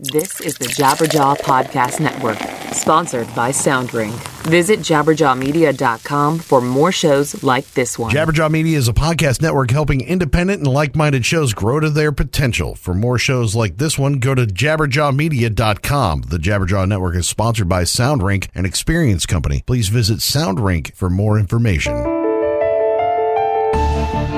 This is the Jabberjaw Podcast Network, sponsored by SoundRink. Visit jabberjawmedia.com for more shows like this one. Jabberjaw Media is a podcast network helping independent and like-minded shows grow to their potential. For more shows like this one, go to jabberjawmedia.com. The Jabberjaw Network is sponsored by SoundRink, an experience company. Please visit SoundRink for more information.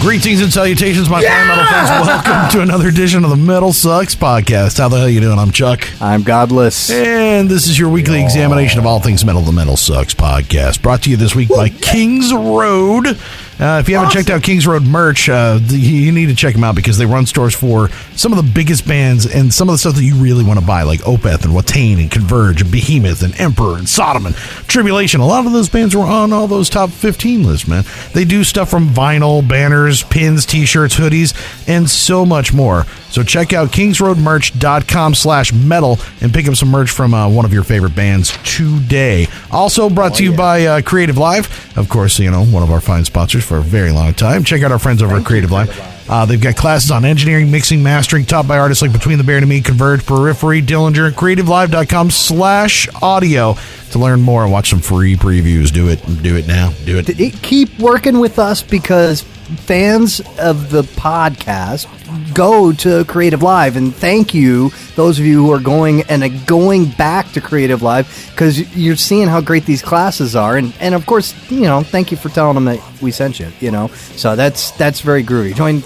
Greetings and salutations, my fine metal fans. Welcome to another edition of the Metal Sucks Podcast. How the hell you doing? I'm Chuck. I'm Godless. And this is your weekly examination of all things metal, the Metal Sucks Podcast. Brought to you this week by Kings Road. If you haven't checked out Kings Road merch, you need to check them out because they run stores for some of the biggest bands and some of the stuff that you really want to buy, like Opeth and Watain and Converge and Behemoth and Emperor and Sodom and Tribulation. A lot of those bands were on all those top 15 lists, man. They do stuff from vinyl, banners, pins, t-shirts, hoodies, and so much more. So check out kingsroadmerch.com/metal and pick up some merch from one of your favorite bands today. Also brought to you by Creative Live. Of course, you know, one of our fine sponsors for a very long time. Check out our friends over at Creative Live. They've got classes on engineering, mixing, mastering, taught by artists like Between the Buried and Me, Converge, Periphery, Dillinger, and creativelive.com/audio to learn more and watch some free previews. Do it now. Keep working with us because fans of the podcast go to Creative Live, and thank you, those of you who are going back to Creative Live, because you're seeing how great these classes are, and of course, you know, thank you for telling them that we sent you, you know, so that's very groovy. Join.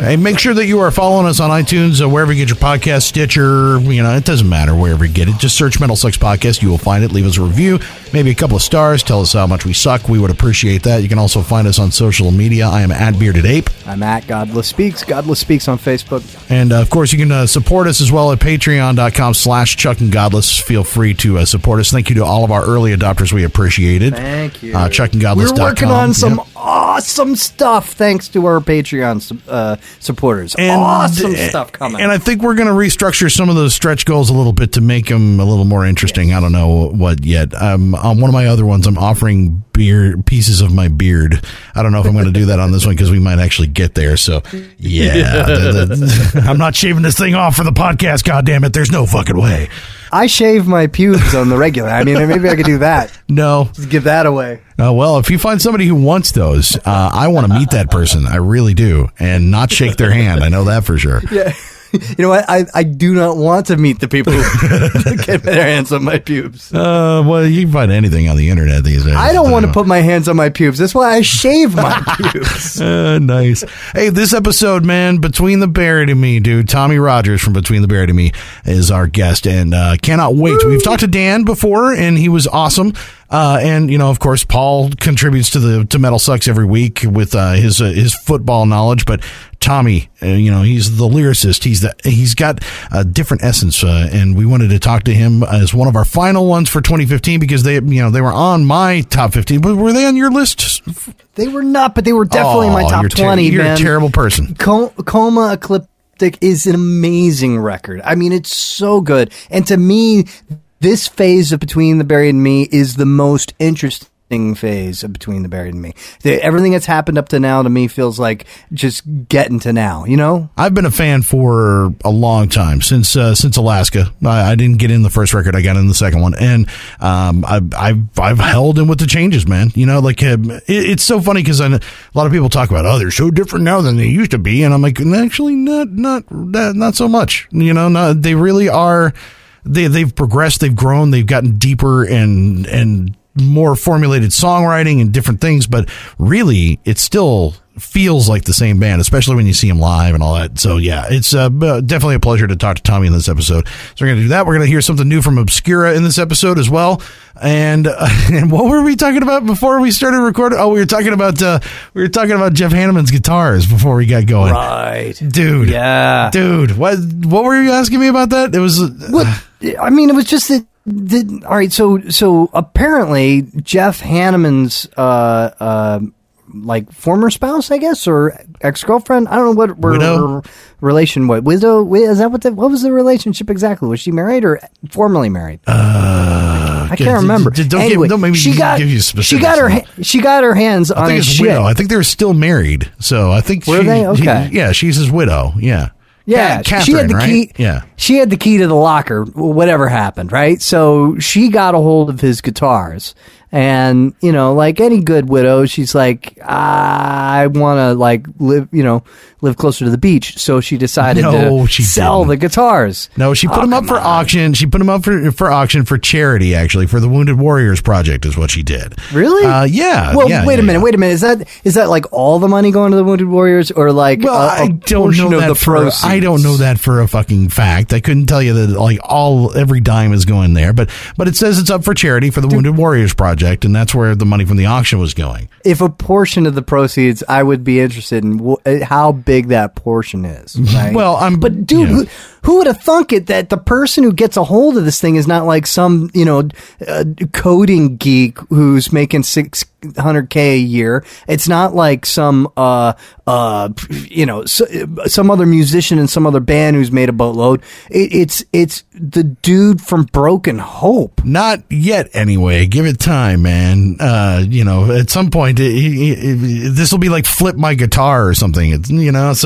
Hey, make sure that you are following us on iTunes, wherever you get your podcast, Stitcher, you know, it doesn't matter wherever you get it, just search Metal Sucks Podcast, you will find it, leave us a review, maybe a couple of stars, tell us how much we suck, we would appreciate that. You can also find us on social media. I am at Bearded Ape. I'm at Godless Speaks. Godless Speaks on Facebook. And, of course, you can support us as well at patreon.com/Chuck and Godless. Feel free to support us. Thank you to all of our early adopters. We appreciate it. Thank you. ChuckandGodless.com. We're working on some awesome stuff thanks to our Patreon supporters. And awesome stuff coming. And I think we're going to restructure some of those stretch goals a little bit to make them a little more interesting. I don't know what yet. On one of my other ones, I'm offering beard, pieces of my beard. I don't know if I'm going to do that on this one because we might actually get there. So, yeah. I'm not shaving this thing off for the podcast, goddammit. There's no fucking way. I shave my pubes on the regular. I mean, maybe I could do that. No. Just give that away. Well, if you find somebody who wants those, I want to meet that person. I really do. And not shake their hand. I know that for sure. Yeah. You know what? I do not want to meet the people who get their hands on my pubes. Well, you can find anything on the internet these days. I don't want to put my hands on my pubes. That's why I shave my pubes. Nice. Hey, this episode, man, Between the Buried and Me, dude. Tommy Rogers from Between the Buried and Me is our guest, and cannot wait. Woo! We've talked to Dan before, and he was awesome. And, you know, of course, Paul contributes to Metal Sucks every week with his football knowledge. But Tommy, you know, he's the lyricist. He's got a different essence. And we wanted to talk to him as one of our final ones for 2015 because they were on my top 15. But were they on your list? They were not, but they were definitely in my top 20. You're man. A terrible person. Coma Ecliptic is an amazing record. I mean, it's so good. And to me, this phase of Between the Buried and Me is the most interesting phase of Between the Buried and Me. Everything that's happened up to now to me feels like just getting to now, you know? I've been a fan for a long time, since Alaska. I didn't get in the first record. I got in the second one. And I've held in with the changes, man. You know, like it's so funny because a lot of people talk about, they're so different now than they used to be. And I'm like, actually, not so much. You know, they really are... They've progressed, they've grown, they've gotten deeper and more formulated songwriting and different things, but really, it's still feels like the same band, especially when you see them live and all that. So yeah, it's definitely a pleasure to talk to Tommy in this episode. So we're going to do that. We're going to hear something new from Obscura in this episode as well. And what were we talking about before we started recording? Oh, we were talking about Jeff Hanneman's guitars before we got going. Right. Dude. Yeah. Dude, what were you asking me about that? It was it was just that. All right, so apparently Jeff Hanneman's like former spouse, I guess, or ex-girlfriend, I don't know what her relation was. Widow, is that what was the relationship exactly? Was she married or formerly married? I can't remember. Don't make me give you specifics. She got her hands on his shit. Widow. I think they were still married. So I think were they? Okay. Yeah, she's his widow. Yeah. Yeah, Catherine, she had the key. Yeah, she had the key to the locker. Whatever happened, right? So she got a hold of his guitars, and like any good widow, she's like, I want to live closer to the beach. So she decided to sell the guitars. No, she put them up for auction. She put them up for auction for charity, actually, for the Wounded Warriors Project, is what she did. Really? Yeah. Well, wait a minute. Is that like all the money going to the Wounded Warriors, or like? Well, I don't know that I don't know that for a fucking fact. I couldn't tell you that like every dime is going there, but it says it's up for charity for the Wounded Warriors Project, and that's where the money from the auction was going. If a portion of the proceeds, I would be interested in how big that portion is, right? Well, who would have thunk it that the person who gets a hold of this thing is not like some coding geek who's making $600K a year? It's not like some some other musician in some other band who's made a boatload. It's the dude from Broken Hope. Not yet, anyway. Give it time, man. At some point this will be like Flip My Guitar or something. He'll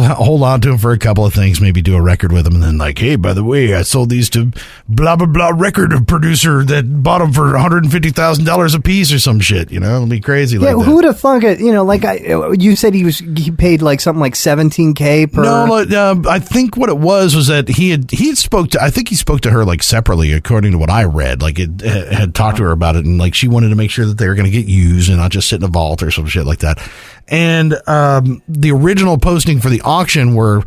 hold on to him for a couple of things, maybe do a record with him, and then like, hey, by the way, I sold these to blah, blah, blah record producer that bought them for $150,000 a piece or some shit, it'll be crazy. Yeah, who would have thunk it, you said he paid like something like $17K per. No, I think what it was that he spoke to her like separately, according to what I read, like it had talked to her about it, and like she wanted to make sure that they were going to get used and not just sit in a vault or some shit like that. And the original posting for the auction were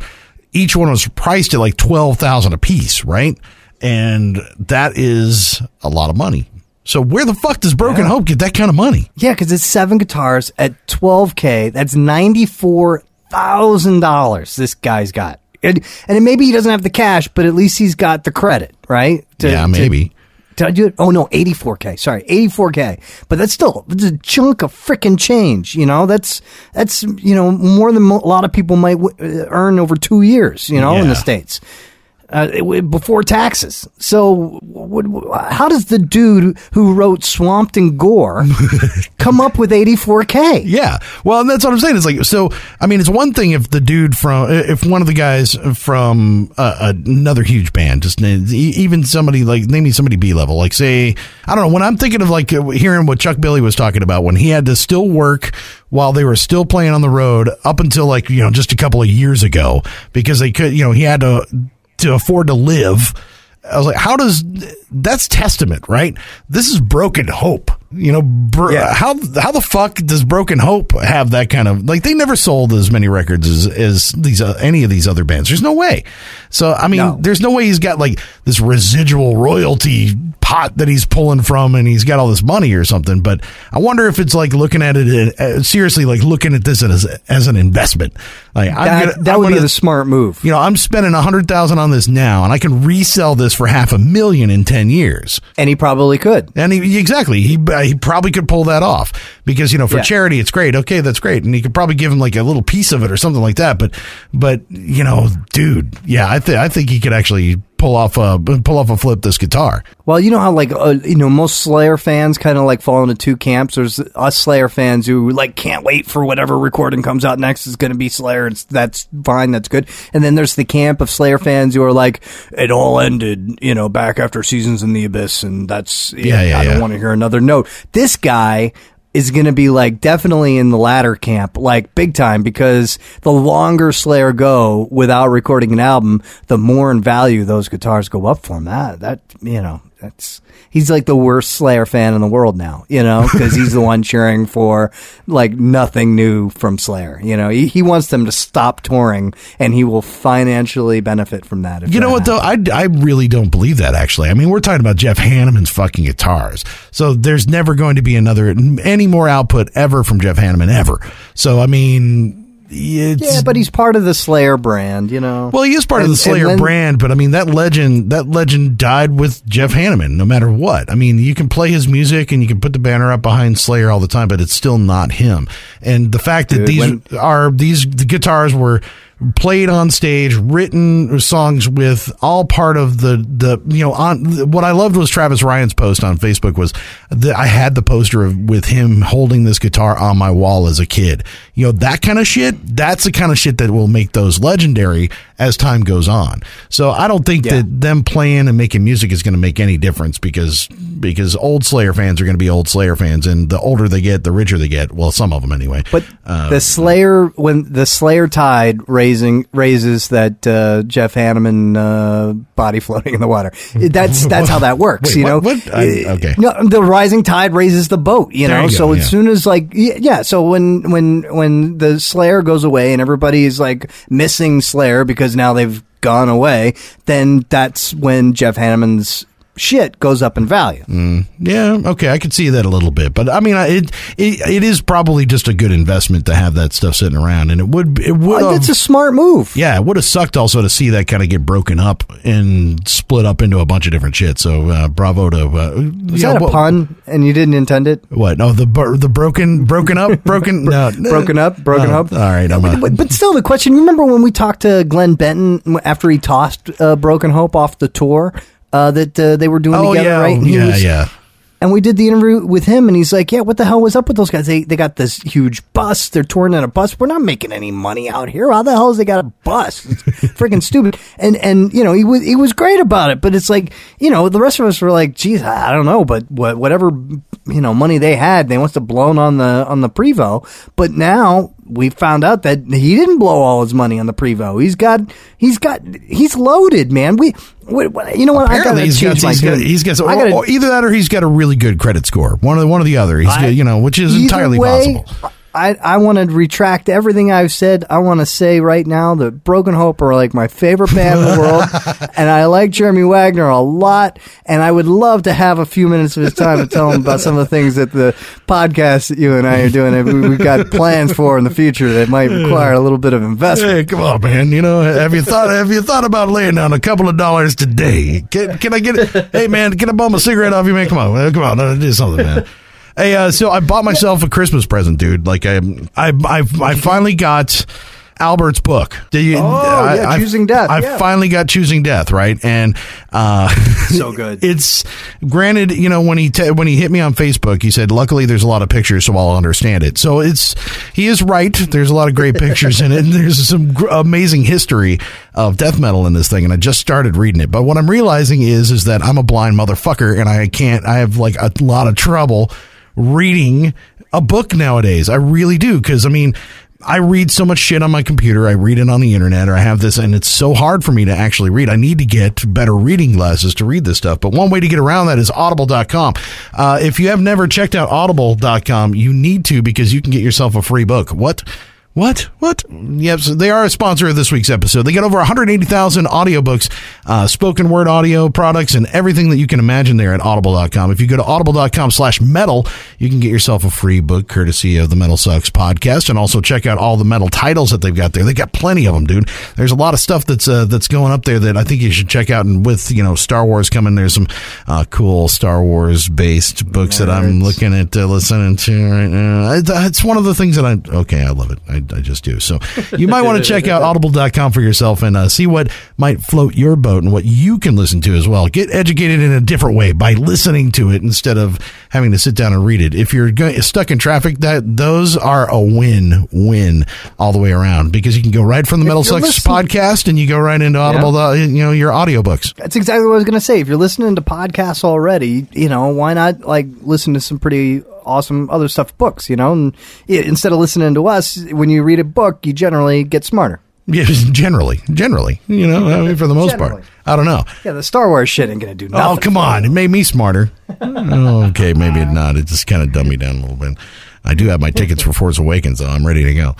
each one was priced at like $12,000 a piece, right? And that is a lot of money. So where the fuck does Broken Hope get that kind of money? Yeah, because it's 7 guitars at $12K. That's $94,000 this guy's got. And maybe he doesn't have the cash, but at least he's got the credit, right? Maybe. Did I do it? Oh, no, $84K. Sorry, $84K. But that's still a chunk of freaking change. That's more than a lot of people might earn over 2 years, in the States. Before taxes. So how does the dude who wrote Swamped and Gore come up with $84K? Yeah. Well, and that's what I'm saying. It's like, it's one thing if the dude if one of the guys from another huge band, just even somebody like, name me somebody B-level, like say, I don't know, when I'm thinking of like hearing what Chuck Billy was talking about, when he had to still work while they were still playing on the road up until like, just a couple of years ago, because they could, he had to afford to live. I was like, that's testament, right? This is Broken Hope. How the fuck does Broken Hope have that kind of, like, they never sold as many records as these any of these other bands. There's no way. So there's no way he's got like this residual royalty pot that he's pulling from, and he's got all this money or something. But I wonder if it's like looking at it seriously, like looking at this as an investment. Like that would be the smart move. I'm spending $100,000 on this now, and I can resell this for $500,000 in 10 years. And he probably could. And he probably could pull that off because for charity it's great. Okay, that's great, and he could probably give him like a little piece of it or something like that. But dude, yeah, I think he could actually pull off a flip this guitar. Well, how like most Slayer fans kind of like fall into two camps. There's us Slayer fans who like can't wait for whatever recording comes out next is going to be Slayer. That's fine, that's good. And then there's the camp of Slayer fans who are like, it all ended, back after Seasons in the Abyss, and that's I don't want to hear another note. This guy is going to be like definitely in the latter camp, like big time, because the longer Slayer go without recording an album, the more in value those guitars go up for him. That he's like the worst Slayer fan in the world now, you know, because he's the one cheering for like nothing new from Slayer. You know, he wants them to stop touring, and he will financially benefit from that. If you know what happens. Though, I really don't believe that actually. I mean, we're talking about Jeff Hanneman's fucking guitars, so there's never going to be any more output ever from Jeff Hanneman ever. So I mean. Yeah, but he's part of the Slayer brand, you know. Well, he is part of the Slayer brand, but I mean that legend died with Jeff Hanneman, no matter what. I mean, you can play his music and you can put the banner up behind Slayer all the time, but it's still not him. And the fact that the guitars were played on stage, written songs with, all part of the you know, on what I loved was Travis Ryan's post on Facebook was that I had the poster with him holding this guitar on my wall as a kid. You know, that kind of shit, that's the kind of shit that will make those legendary as time goes on. So I don't think that them playing and making music is going to make any difference because old Slayer fans are going to be old Slayer fans, and the older they get, the richer they get. Well, some of them anyway. But the Slayer tide raises that Jeff Hanneman body floating in the water. That's how that works. Wait, you know. What? Okay. No, the rising tide raises the boat. You know. As soon as so when the Slayer goes away and everybody's like missing Slayer because now they've gone away, then that's when Jeff Hanneman's shit goes up in value. I could see that a little bit, but I mean, it is probably just a good investment to have that stuff sitting around, and it would it's a smart move. It would have sucked also to see that kind of get broken up and split up into a bunch of different shit, so bravo to was that a pun and you didn't intend it? What? No, the broken up. All right, but still the question, remember when we talked to Glenn Benton after he tossed Broken Hope off the tour that they were doing together, right? And and we did the interview with him, and he's like, what the hell was up with those guys? They got this huge bus. They're touring on a bus. We're not making any money out here. How the hell is they got a bus? It's freaking stupid. And you know, he was great about it, but it's like, you know, the rest of us were like, geez, I don't know, but whatever, you know, money they had, they must have blown on the Prevo. But now we found out that he didn't blow all his money on the Prevo. He's loaded, man. You know what? Apparently he's got either that or he's got a really good credit score. One or the other. Which is entirely possible. I want to retract everything I've said. I want to say right now that Broken Hope are like my favorite band in the world, and I like Jeremy Wagner a lot, and I would love to have a few minutes of his time to tell him about some of the things that the podcast that you and I are doing, and we've got plans for in the future that might require a little bit of investment. Hey, come on, man. You know, have you thought about laying down a couple of dollars today? Can I get it? Hey, man, can I bum a cigarette off you, man? Come on, do something, man. Hey, so I bought myself a Christmas present, dude. Like I finally got Albert's book. Choosing Death. I finally got Choosing Death, right? And so good. It's granted, you know, when he hit me on Facebook, he said, "Luckily, there's a lot of pictures, so I'll understand it." So he is right. There's a lot of great pictures in it, and there's some amazing history of death metal in this thing. And I just started reading it, but what I'm realizing is that I'm a blind motherfucker, and I have like a lot of trouble reading a book nowadays. I really do, because I mean, I read so much shit on my computer. I read it on the internet, or I have this, and it's so hard for me to actually read. I need to get better reading glasses to read this stuff. But one way to get around that is audible.com. If you have never checked out audible.com, you need to, because you can get yourself a free book. What? Yep, so they are a sponsor of this week's episode. They got over 180,000 audiobooks, spoken word audio products, and everything that you can imagine there at audible.com. If you go to audible.com/metal, you can get yourself a free book courtesy of the Metal Sucks podcast, and also check out all the metal titles that they've got there. They got plenty of them, dude. There's a lot of stuff that's going up there that I think you should check out, and with, you know, Star Wars coming, there's some cool Star Wars based books that I'm looking at listening to right now. It's one of the things that I love it. I just do. So you might want to check out audible.com for yourself and see what might float your boat and what you can listen to as well. Get educated in a different way by listening to it instead of having to sit down and read it. If you're stuck in traffic, those are a win-win all the way around, because you can go right from the Metal Sucks podcast and you go right into Audible, you know, your audiobooks. That's exactly what I was going to say. If you're listening to podcasts already, you know, why not like listen to some pretty awesome other stuff, books, you know, and instead of listening to us, when you read a book, you generally get smarter. Generally, you know, I mean, for the most part. I don't know. Yeah, the Star Wars shit ain't going to do nothing. Oh, come on. It made me smarter. Okay, maybe not. It just kind of dumbed me down a little bit. I do have my tickets for Force Awakens, so I'm ready to go.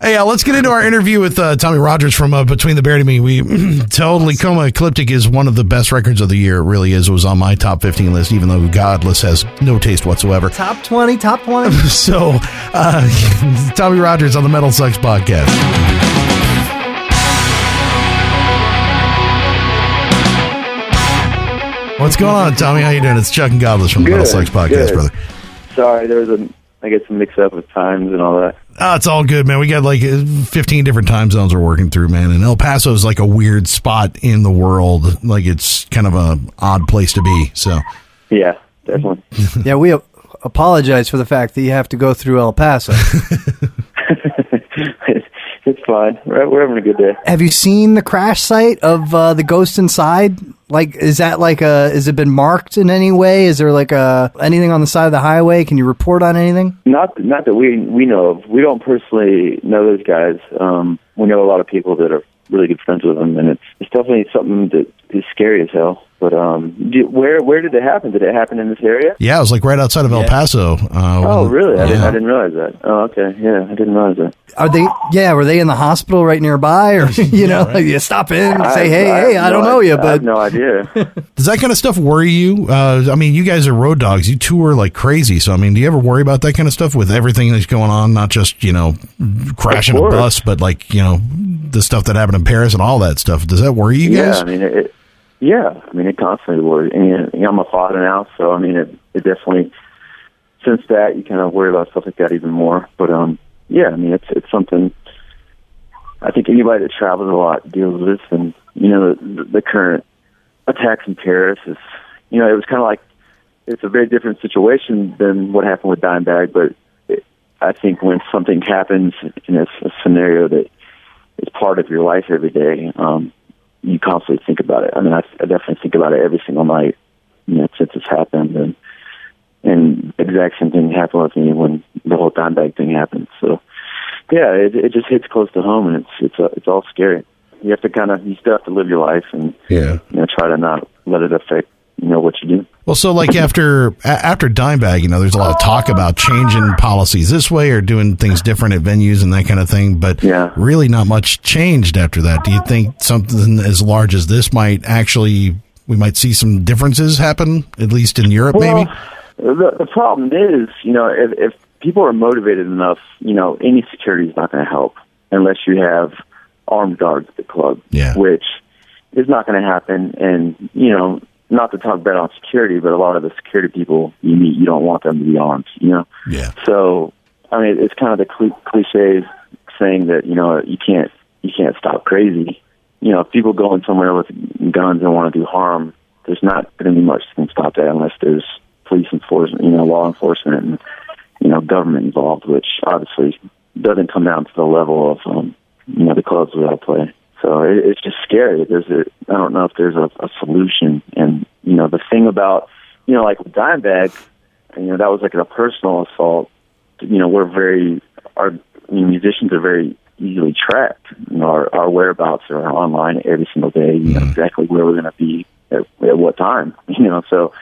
Hey, let's get into our interview with Tommy Rogers from Between the Buried and Me. Coma Ecliptic is one of the best records of the year. It really is. It was on my top 15 list, even though Godless has no taste whatsoever. Top 20. So, Tommy Rogers on the Metal Sucks Podcast. What's going on, Tommy? How you doing? It's Chuck and Godless from the Metal Sucks Podcast, brother. Sorry, there was I get some mix up with times and all that. Oh, it's all good, man. We got like 15 different time zones we're working through, man. And El Paso is like a weird spot in the world. Like it's kind of an odd place to be. So yeah, definitely. Yeah, we apologize for the fact that you have to go through El Paso. It's fine. We're having a good day. Have you seen the crash site of the Ghost Inside? Like, is that like has it been marked in any way? Is there like anything on the side of the highway? Can you report on anything? Not that we know of. We don't personally know those guys. We know a lot of people that are really good friends with them, and it's definitely something that is scary as hell. But where did it happen? Did it happen in this area? Yeah, it was like right outside of El Paso. Oh, really? I didn't realize that. Oh, okay. Yeah, I didn't realize that. Were they in the hospital right nearby? Or, right. Like you stop in and say, hey, I don't know you, but I have no idea. Does that kind of stuff worry you? I mean, you guys are road dogs. You tour like crazy. So, I mean, do you ever worry about that kind of stuff with everything that's going on? Not just, crashing a bus, but like, the stuff that happened in Paris and all that stuff. Does that worry you guys? Yeah, I mean, it constantly worries. And I'm a father now, so I mean, it definitely. Since that, you kind of worry about stuff like that even more. But it's something. I think anybody that travels a lot deals with this, and the current attacks in Paris is, it was kind of like it's a very different situation than what happened with Dimebag. But I think when something happens in a scenario that is part of your life every day. You constantly think about it. I mean, I definitely think about it every single night, since it's happened. And the exact same thing happened with me when the whole Dimebag thing happened. So, yeah, it just hits close to home, and it's all scary. You have to you still have to live your life and try to not let it affect what you do. Well, so like after Dimebag, there's a lot of talk about changing policies this way or doing things different at venues and that kind of thing, but really not much changed after that. Do you think something as large as this we might see some differences happen, at least in Europe, maybe? The problem is, if people are motivated enough, any security is not going to help unless you have armed guards at the club, which is not going to happen. And, not to talk bad on security, but a lot of the security people you meet, you don't want them to be armed, Yeah. So, I mean, it's kind of the cliche saying that, you can't stop crazy. If people go in somewhere with guns and want to do harm, there's not going to be much that can stop that unless there's police enforcement, law enforcement and, government involved, which obviously doesn't come down to the level of, the clubs that I play. So it's just scary. I don't know if there's a solution. And, the thing about, like with Dimebag, that was like a personal assault. Musicians are very easily tracked. Our whereabouts are online every single day. You know exactly where we're going to be at what time, So,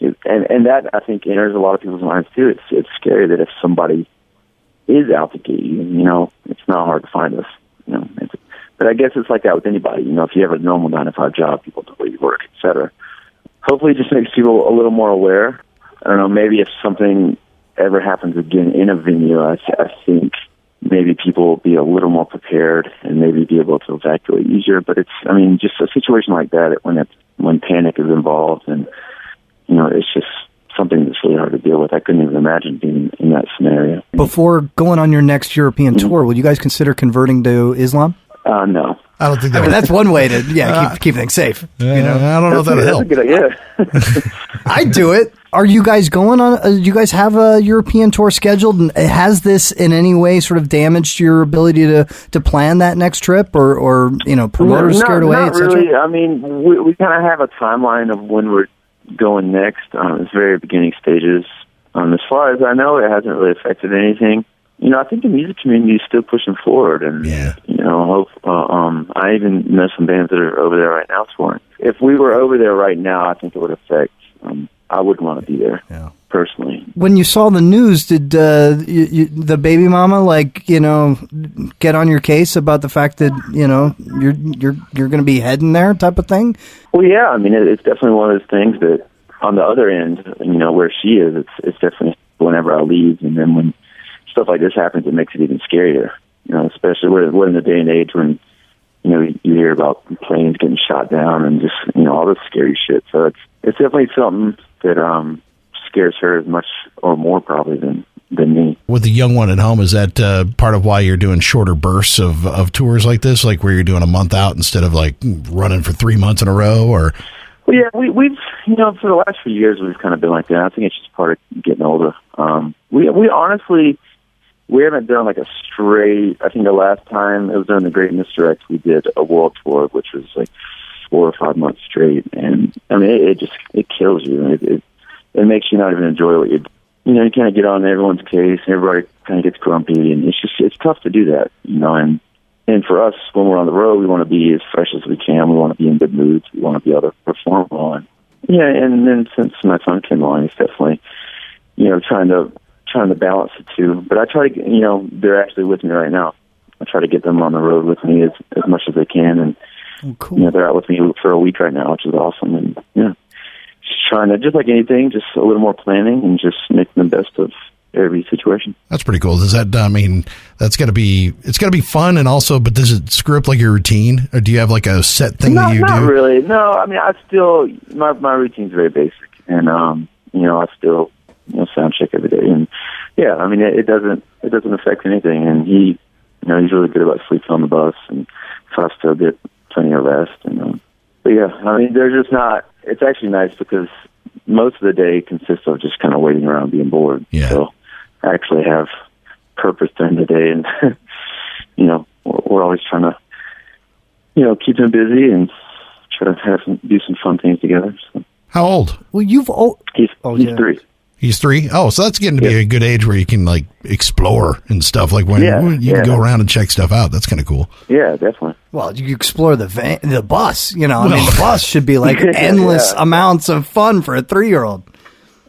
and that, I think, enters a lot of people's minds, too. It's scary that if somebody is out to get you, it's not hard to find us, But I guess it's like that with anybody. If you have a normal 9-to-5 job, people don't really work, et cetera. Hopefully it just makes people a little more aware. I don't know, maybe if something ever happens again in a venue, I think maybe people will be a little more prepared and maybe be able to evacuate easier. But just a situation like that when panic is involved and, it's just something that's really hard to deal with. I couldn't even imagine being in that scenario. Before going on your next European tour, will you guys consider converting to Islam? No. I don't think that that's one way to keep things safe. I don't know if that'll help. That's a good idea. I'd do it. Are you guys going on? Do you guys have a European tour scheduled? And has this in any way sort of damaged your ability to plan that next trip, or promoters scared away? Not really. I mean, we kind of have a timeline of when we're going next. It's very beginning stages. As far as I know, it hasn't really affected anything. I think the music community is still pushing forward, and I even know some bands that are over there right now touring. If we were over there right now, I think it would affect. I wouldn't want to be there, personally. When you saw the news, did the baby mama, get on your case about the fact that, you're going to be heading there type of thing? Well, yeah. I mean, it's definitely one of those things that on the other end, where she is, it's definitely whenever I leave. And then when stuff like this happens, it makes it even scarier, especially we're in the day and age when, you hear about planes getting shot down and just, all this scary shit. So it's definitely something that scares her as much or more probably than me. With the young one at home, is that part of why you're doing shorter bursts of tours like this, like where you're doing a month out instead of like running for 3 months in a row? Or well, yeah, we've for the last few years we've kind of been like that. I think it's just part of getting older. We honestly we haven't done like a straight. I think the last time it was during the Great Misdirect, we did a world tour, which was like 4 or 5 months straight, and I mean it just kills you. It makes you not even enjoy what you do. You kind of get on everyone's case, and everybody kind of gets grumpy, and it's tough to do that, And for us, when we're on the road, we want to be as fresh as we can. We want to be in good moods. We want to be able to perform well. And then since my son came along, it's definitely trying to balance the two. But I try to they're actually with me right now. I try to get them on the road with me as much as they can, and. Oh, cool. They're out with me for a week right now, which is awesome. And just trying to, just like anything, just a little more planning and just making the best of every situation. That's pretty cool. Does that? I mean, it's got to be fun, and also, but does it screw up like your routine, or do you have like a set thing that you do? Not really. No, I mean, I still my routine's very basic, and I still sound check every day, and I mean, it doesn't affect anything. And he, he's really good about sleeping on the bus, and so I still get plenty of rest. And but yeah, I mean, they're just not, it's actually nice because most of the day consists of just kind of waiting around being bored. So I actually have purpose during the day, and we're always trying to keep them busy and try to do some fun things together. So. How old? Well, he's 3. He's 3? Oh, so that's getting to be a good age where you can, explore and stuff. You can go around and check stuff out. That's kind of cool. Yeah, definitely. Well, you explore the bus, I mean, the bus should be, endless amounts of fun for a 3-year-old.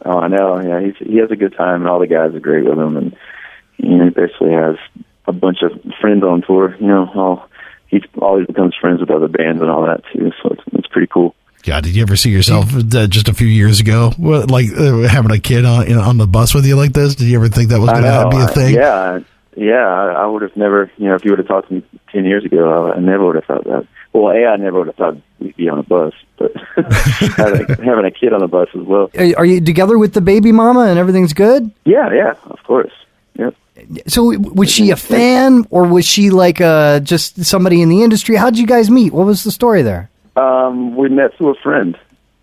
Oh, I know. Yeah, he has a good time, and all the guys are great with him. And, he basically has a bunch of friends on tour. He always becomes friends with other bands and all that, too. So it's pretty cool. God, did you ever see yourself just a few years ago, having a kid on the bus with you like this? Did you ever think that was going to be a thing? I would have never, if you would have talked to me 10 years ago, I never would have thought that. Well, I never would have thought we'd be on a bus, but having a kid on the bus as well. Are you together with the baby mama and everything's good? Yeah, of course. Yep. So was she a fan, or was she just somebody in the industry? How'd you guys meet? What was the story there? We met through a friend.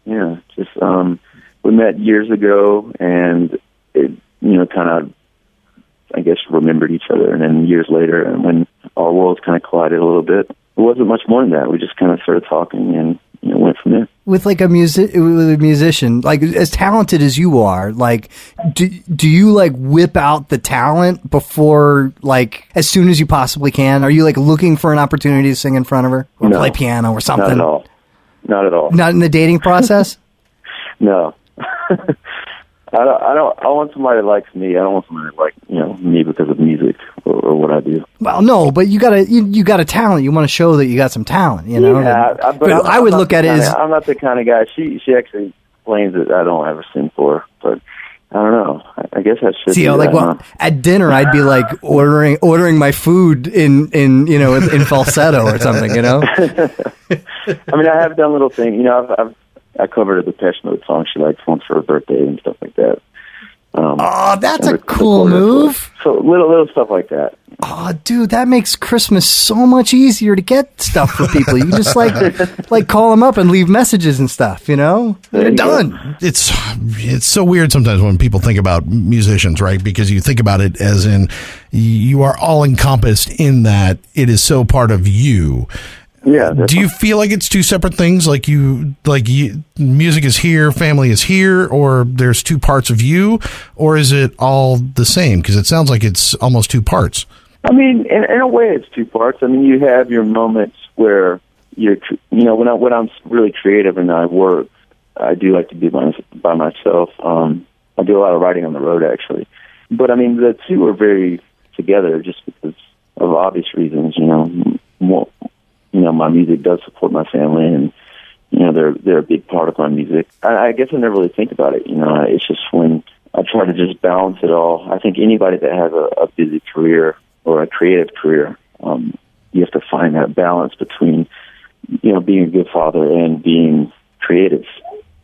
We met years ago, and it, kind of, I guess, remembered each other. And then years later, and when our worlds kind of collided a little bit, it wasn't much more than that. We just kind of started talking and went from there. With a musician, as talented as you are, do you whip out the talent before as soon as you possibly can? Are you looking for an opportunity to sing in front of her or play piano or something? Not at all. Not in the dating process. No, I want somebody that likes me. I don't want somebody that me because of music or what I do. Well, no, but you got a talent. You want to show that you got some talent. Yeah, but I would look at it as I'm not the kind of guy. She actually explains that I don't ever sing for her, but I don't know. I guess I should. See, at dinner I'd be ordering my food in falsetto or something. I mean, I have done little things. I covered the Depeche Mode song she likes once for her birthday and stuff like that. That's a cool move. So little stuff like that. Oh, dude, that makes Christmas so much easier to get stuff for people. You just call them up and leave messages and stuff. You're done. Go. It's so weird sometimes when people think about musicians, right? Because you think about it as in you are all encompassed in that it is so part of you. Yeah. Do you feel like it's two separate things? Like you, music is here, family is here, or there's two parts of you, or is it all the same? Because it sounds like it's almost two parts. I mean, in a way, it's two parts. I mean, you have your moments where you're, you know, when I'm really creative and I work, I do like to be by myself. I do a lot of writing on the road, actually. But I mean, the two are very together, just because of obvious reasons. You know, more, you know, my music does support my family, and you know, they're a big part of my music. I guess I never really think about it. You know, it's just when I try to just balance it all. I think anybody that has a busy career or a creative career, you have to find that balance between, you know, being a good father and being creative.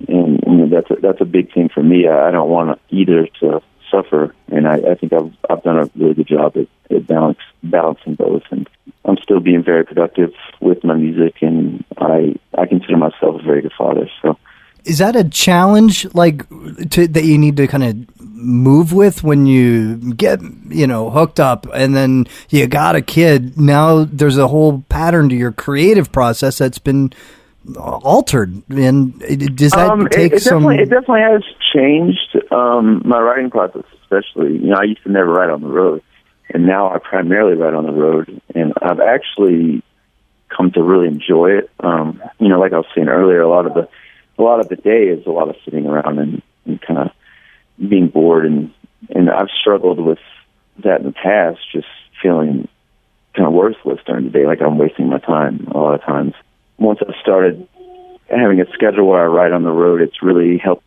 And you know, that's a big thing for me. I don't want either to suffer, and I think I've done a really good job at balancing both. And I'm still being very productive with my music, and I consider myself a very good father. So, is that a challenge, like, that you need to kind of move with when you get, you know, hooked up, and then you got a kid? Now there's a whole pattern to your creative process that's been altered, and does that take some? It definitely has changed my writing process, especially. You know, I used to never write on the road, and now I primarily write on the road, and I've actually come to really enjoy it. You know, like I was saying earlier, a lot of the day is a lot of sitting around and kind of being bored, and I've struggled with that in the past, just feeling kind of worthless during the day, like I'm wasting my time a lot of times. Once I started having a schedule where I ride on the road, it's really helped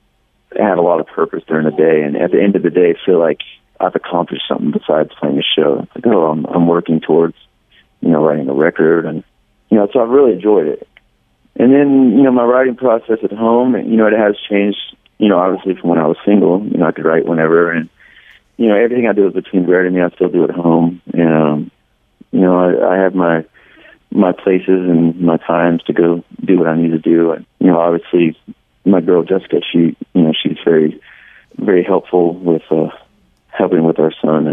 have a lot of purpose during the day. And at the end of the day, I feel like I've accomplished something besides playing a show. It's like, oh, I'm working towards, you know, writing a record. And, you know, so I've really enjoyed it. And then, you know, my writing process at home, you know, it has changed, you know, obviously from when I was single. You know, I could write whenever. And, you know, everything I do is between Baird and me, I still do at home. And, you know, I have my places and my times to go do what I need to do. And, you know, obviously my girl Jessica, she's very, very helpful with helping with our son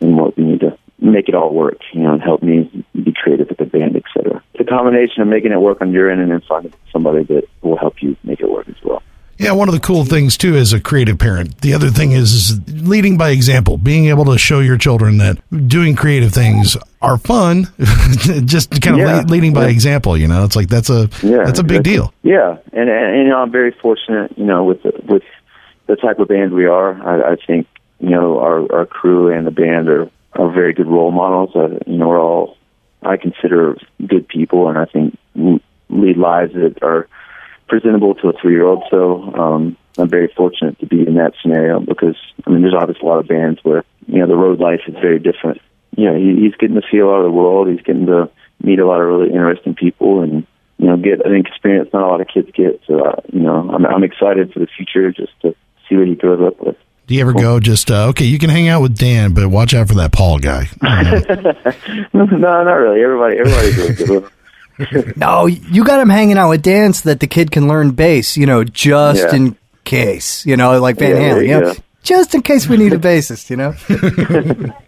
and what we need to make it all work, you know, and help me be creative with the band, et cetera. It's a combination of making it work on your end and then finding somebody that will help you make it work as well. Yeah, one of the cool things, too, as a creative parent, the other thing is leading by example, being able to show your children that doing creative things are fun, just kind of leading by example, you know? It's like that's a big deal. Yeah, and you know, I'm very fortunate, you know, with the type of band we are. I think, you know, our crew and the band are very good role models. You know, we're all, I consider, good people, and I think lead lives that are presentable to a 3-year-old, so I'm very fortunate to be in that scenario, because I mean, there's obviously a lot of bands where, you know, the road life is very different. You know, he's getting to see a lot of the world, he's getting to meet a lot of really interesting people, and you know, get an experience not a lot of kids get. So you know, I'm excited for the future, just to see what he grows up with. Do you ever go just okay, you can hang out with Dan, but watch out for that Paul guy? No, not really. Everybody's really good with him. No, you got him hanging out with Dan so that the kid can learn bass, you know, just in case, you know, like Van Halen, you know, just in case we need a bassist, you know.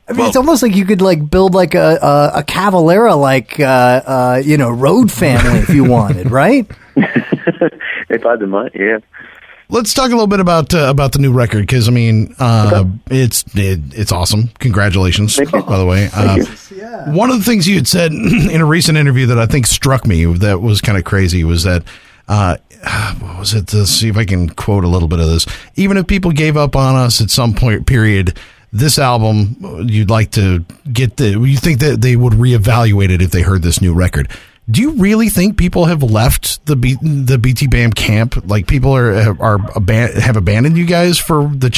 I mean, it's almost like you could, like, build, like, a Cavalera, like, you know, road family if you wanted, right? If I had the money, yeah. Let's talk a little bit about the new record, because, I mean, it's awesome. Congratulations, by the way. One of the things you had said in a recent interview that I think struck me, that was kind of crazy, was that, what was it? Let's see if I can quote a little bit of this. Even if people gave up on us at some point, period, this album, you'd like to get you think that they would reevaluate it if they heard this new record. Do you really think people have left the BT Bam camp? Like, people have abandoned you guys for the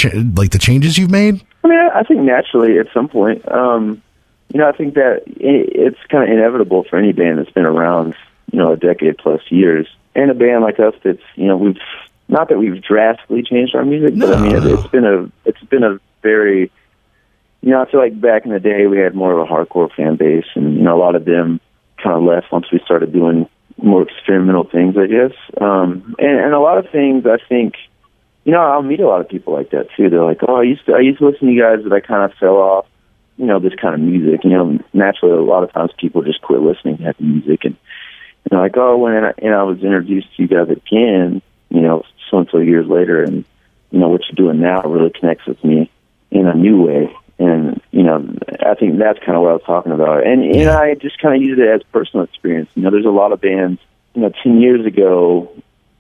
changes you've made? I mean, I think naturally at some point, you know, I think that it's kind of inevitable for any band that's been around, you know, a decade plus years, and a band like us that's, you know, we've not that we've drastically changed our music, but I mean, it's been a very, you know, I feel like back in the day we had more of a hardcore fan base, and you know, a lot of them kind of left once we started doing more experimental things, I guess. And a lot of things, I think, you know, I'll meet a lot of people like that too. They're like, oh, I used to listen to you guys, but I kind of fell off, you know, this kind of music. You know, naturally, a lot of times people just quit listening to that music, and they're like, oh, when I was introduced to you guys again, you know, so and so years later, and you know, what you're doing now really connects with me in a new way. And, you know, I think that's kind of what I was talking about. And I just kind of use it as personal experience. You know, there's a lot of bands, you know, 10 years ago,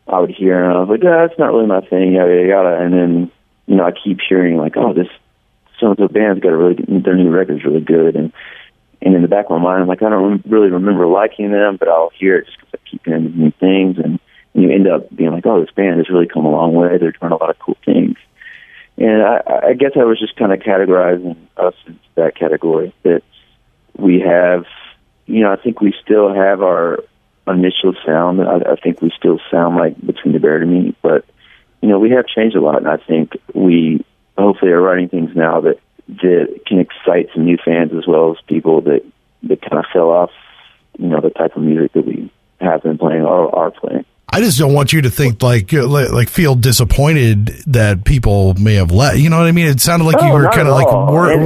I would hear, and I was like, that's not really my thing, yada, yada, yada. And then, you know, I keep hearing, like, oh, this so-and-so band's got a really good, their new record's really good. And in the back of my mind, I'm like, I don't really remember liking them, but I'll hear it just because I keep hearing new things. And you end up being like, oh, this band has really come a long way. They're doing a lot of cool things. And I guess I was just kind of categorizing us into that category that we have, you know, I think we still have our initial sound. I think we still sound like Between the Buried and Me, but, you know, we have changed a lot, and I think we hopefully are writing things now that can excite some new fans as well as people that kind of fell off, you know, the type of music that we have been playing or are playing. I just don't want you to think like feel disappointed that people may have left. You know what I mean? It sounded like you were kind of like,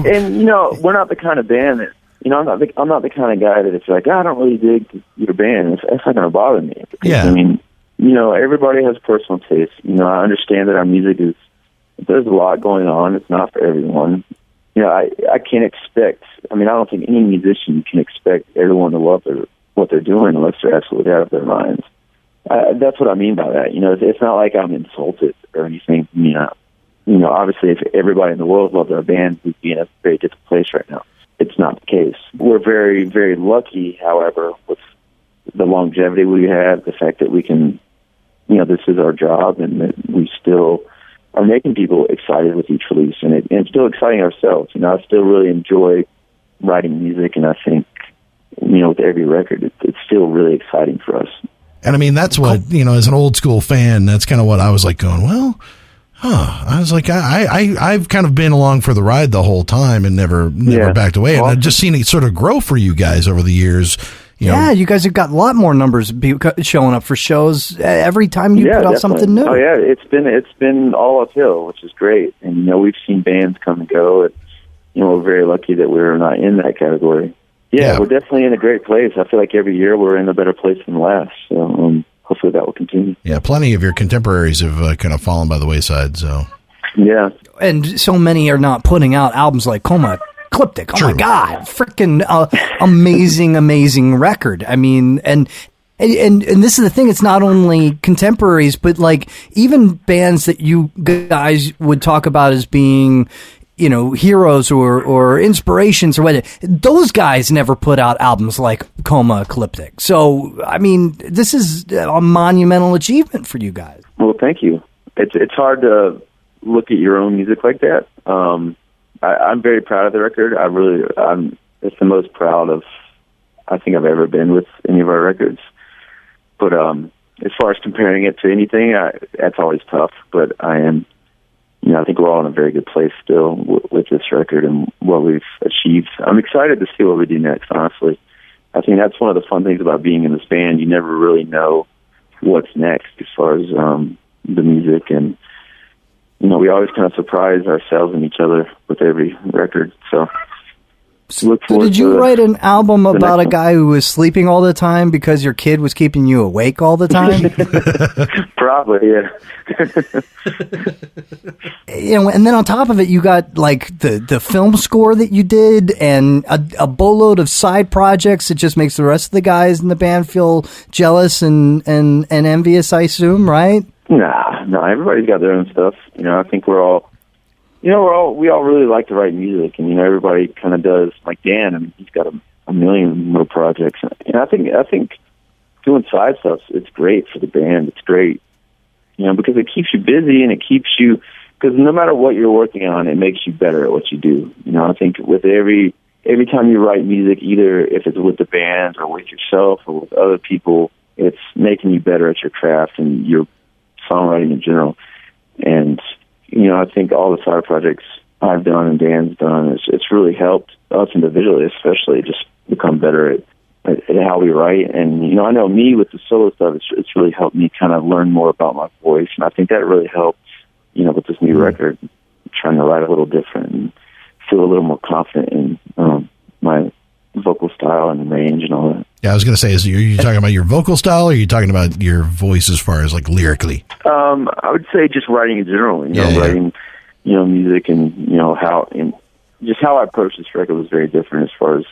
and you know, we're not the kind of band that, you know, I'm not the kind of guy that it's like, I don't really dig your band. It's not going to bother me. Because, yeah. I mean, you know, everybody has personal taste. You know, I understand that our music is, there's a lot going on. It's not for everyone. You know, I can't expect, I mean, I don't think any musician can expect everyone to love what they're doing unless they're absolutely out of their minds. That's what I mean by that. You know, it's not like I'm insulted or anything. You know, obviously, if everybody in the world loved our band, we'd be in a very different place right now. It's not the case. We're very, very lucky, however, with the longevity we have, the fact that we can, you know, this is our job, and that we still are making people excited with each release, and it's still exciting ourselves. You know, I still really enjoy writing music, and I think, you know, with every record, it's still really exciting for us. And I mean, that's what, you know, as an old school fan, that's kind of what I was like going, well, huh. I was like, I've kind of been along for the ride the whole time and never backed away. And I've just seen it sort of grow for you guys over the years. You know? Yeah. You guys have got a lot more numbers showing up for shows every time you put out something new. Oh yeah. It's been all uphill, which is great. And, you know, we've seen bands come and go, and, you know, we're very lucky that we're not in that category. Yeah, we're definitely in a great place. I feel like every year we're in a better place than last. So hopefully that will continue. Yeah, plenty of your contemporaries have kind of fallen by the wayside. So yeah, and so many are not putting out albums like Coma Ecliptic. True. Oh my God, freaking amazing, amazing record. I mean, and this is the thing. It's not only contemporaries, but like even bands that you guys would talk about as being, you know, heroes or inspirations or whatever. Those guys never put out albums like Coma Ecliptic. So, I mean, this is a monumental achievement for you guys. Well, thank you. It's hard to look at your own music like that. I'm very proud of the record. It's the most proud of I think I've ever been with any of our records. But as far as comparing it to anything, that's always tough. But you know, I think we're all in a very good place still with this record and what we've achieved. I'm excited to see what we do next, honestly. I think that's one of the fun things about being in this band. You never really know what's next as far as the music. And, you know, we always kind of surprise ourselves and each other with every record. So look forward to it. Did you write an album about a guy who was sleeping all the time because your kid was keeping you awake all the time? Probably, yeah. You know, and then on top of it, you got like the film score that you did, and a boatload of side projects. It just makes the rest of the guys in the band feel jealous and envious, I assume, right? Nah, everybody's got their own stuff. You know, I think we all really like to write music, and, you know, everybody kind of does. Like Dan, I mean, he's got a million more projects, and I think doing side stuff, it's great for the band. It's great. You know, because it keeps you busy, and it keeps you, because no matter what you're working on, it makes you better at what you do. You know, I think with every time you write music, either if it's with the band or with yourself or with other people, it's making you better at your craft and your songwriting in general. And, you know, I think all the side projects I've done and Dan's done, it's really helped us individually, especially, just become better at how we write. And, you know, I know me with the solo stuff, it's really helped me kind of learn more about my voice, and I think that really helped, you know, with this new record, trying to write a little different and feel a little more confident in my vocal style and range and all that. Yeah, I was going to say, are you talking about your vocal style, or are you talking about your voice as far as like lyrically? I would say just writing in general, you know, writing, you know, music and, you know, how, and just how I approached this record was very different as far as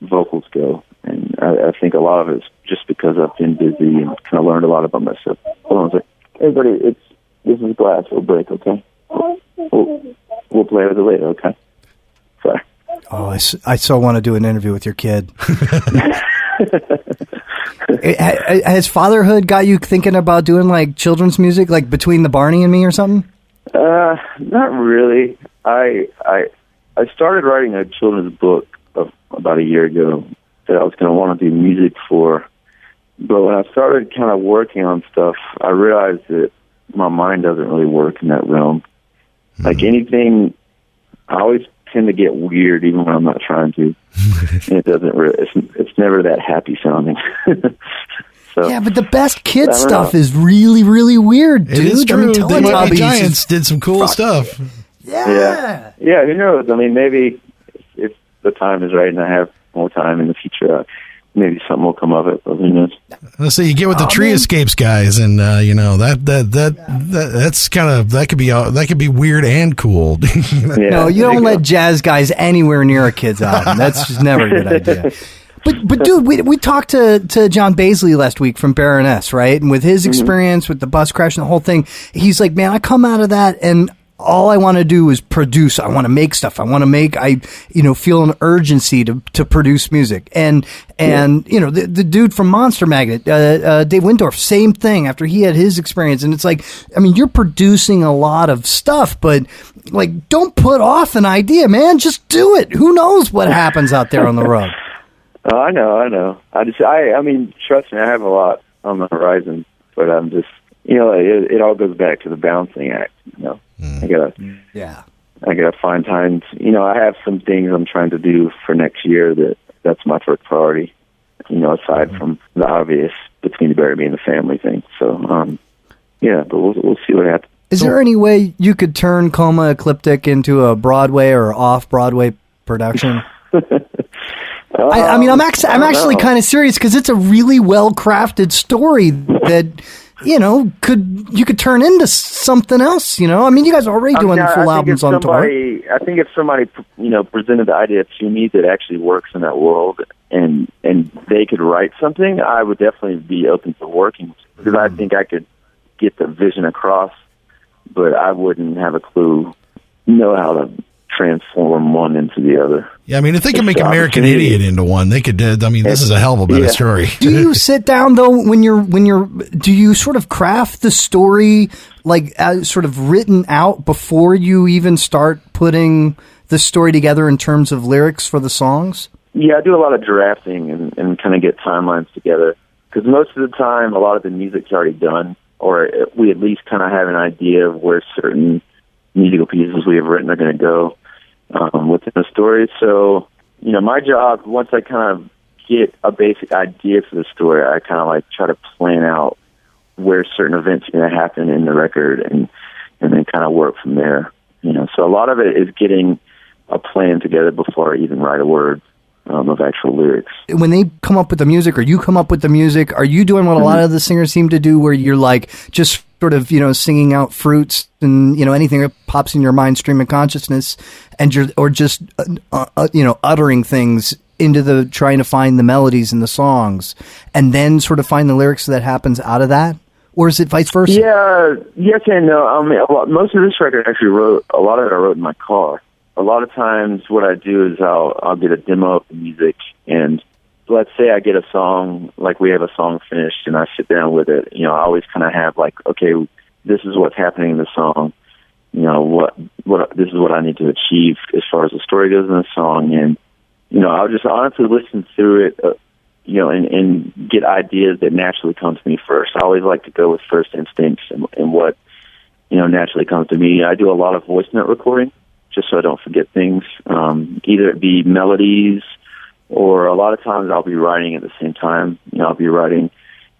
vocals go. And I think a lot of it's just because I've been busy and kind of learned a lot about myself. Hold on a second. Everybody, this is glass. We'll break, okay? We'll play with it later, okay? Sorry. Oh, I so want to do an interview with your kid. Has fatherhood got you thinking about doing, like, children's music, like Between the Barney and Me or something? Not really. I started writing a children's book about a year ago that I was going to want to do music for. But when I started kind of working on stuff, I realized that my mind doesn't really work in that realm. Mm-hmm. Like anything, I always tend to get weird even when I'm not trying to. And it doesn't really, it's never that happy sounding. So, yeah, but the best kid stuff is really, really weird, dude. It is true. The Mighty Giants did some cool stuff. Yeah. Yeah, who knows? I mean, maybe if the time is right and I have more time in the future, maybe something will come of it. But who knows? Let's see. You get with the Tree Escapes guys, and you know that's kind of that could be weird and cool. Yeah, no, you don't let jazz guys anywhere near a kid's album. That's just never a good idea. But dude, we talked to John Baisley last week from Baroness, right? And with his experience with the bus crash and the whole thing, he's like, man, I come out of that and all I want to do is produce. I want to make stuff. I feel an urgency to produce music. And you know, the dude from Monster Magnet, Dave Windorf, same thing after he had his experience. And it's like, I mean, you're producing a lot of stuff, but like, don't put off an idea, man. Just do it. Who knows what happens out there on the road? I know. I mean, trust me, I have a lot on the horizon, but I'm just, you know, it all goes back to the balancing act, you know. I gotta find time. You know, I have some things I'm trying to do for next year that's my first priority. You know, aside from the obvious Between the Buried and Me and the family thing. So, yeah, but we'll see what happens. Is there any way you could turn Coma Ecliptic into a Broadway or off-Broadway production? I'm actually kind of serious because it's a really well-crafted story that, you know, could turn into something else, you know? I mean, you guys are already doing full albums on tour. I think if somebody, you know, presented the idea to me that actually works in that world and they could write something, I would definitely be open to working because I think I could get the vision across, but I wouldn't have a clue, how to transform one into the other. Yeah, I mean, if they could make American Idiot into one, they could. I mean, this is a hell of a better story. Do you sit down though when you're? Do you sort of craft the story like sort of written out before you even start putting the story together in terms of lyrics for the songs? Yeah, I do a lot of drafting and kind of get timelines together because most of the time, a lot of the music's already done, or we at least kind of have an idea of where certain musical pieces we have written are going to go within the story. So, you know, my job, once I kind of get a basic idea for the story, I kind of like try to plan out where certain events are going to happen in the record and then kind of work from there. You know, so a lot of it is getting a plan together before I even write a word of actual lyrics. When they come up with the music or you come up with the music, are you doing what a lot of the singers seem to do where you're like just sort of, you know, singing out fruits and, you know, anything that pops in your mind, stream of consciousness, and just uttering things into the, trying to find the melodies in the songs and then sort of find the lyrics that happens out of that? Or is it vice versa? Yeah, yes and no. I mean, most of this record I actually wrote, a lot of it I wrote in my car. A lot of times what I do is I'll get a demo of the music and let's say I get a song, like we have a song finished, and I sit down with it. You know, I always kind of have like, okay, this is what's happening in the song. You know, what this is what I need to achieve as far as the story goes in the song, and you know, I'll just honestly listen through it, you know, and get ideas that naturally come to me first. I always like to go with first instincts and what you know naturally comes to me. I do a lot of voice note recording just so I don't forget things, either it be melodies. Or a lot of times I'll be writing at the same time. You know, I'll be writing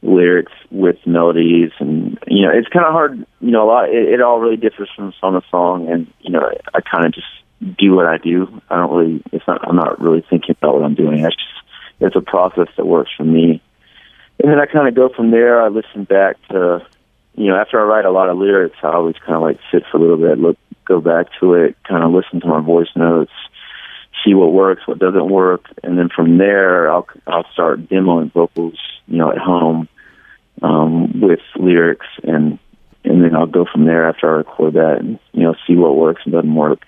lyrics with melodies, and you know, it's kind of hard. You know, a lot. It all really differs from song to song, and you know, I kind of just do what I do. I don't really. It's not. I'm not really thinking about what I'm doing. It's a process that works for me, and then I kind of go from there. I listen back to, you know, after I write a lot of lyrics, I always kind of like sit for a little bit, go back to it, kind of listen to my voice notes. see what works, what doesn't work, and then from there I'll start demoing vocals, you know, at home with lyrics, and then I'll go from there after I record that, and you know, see what works and doesn't work.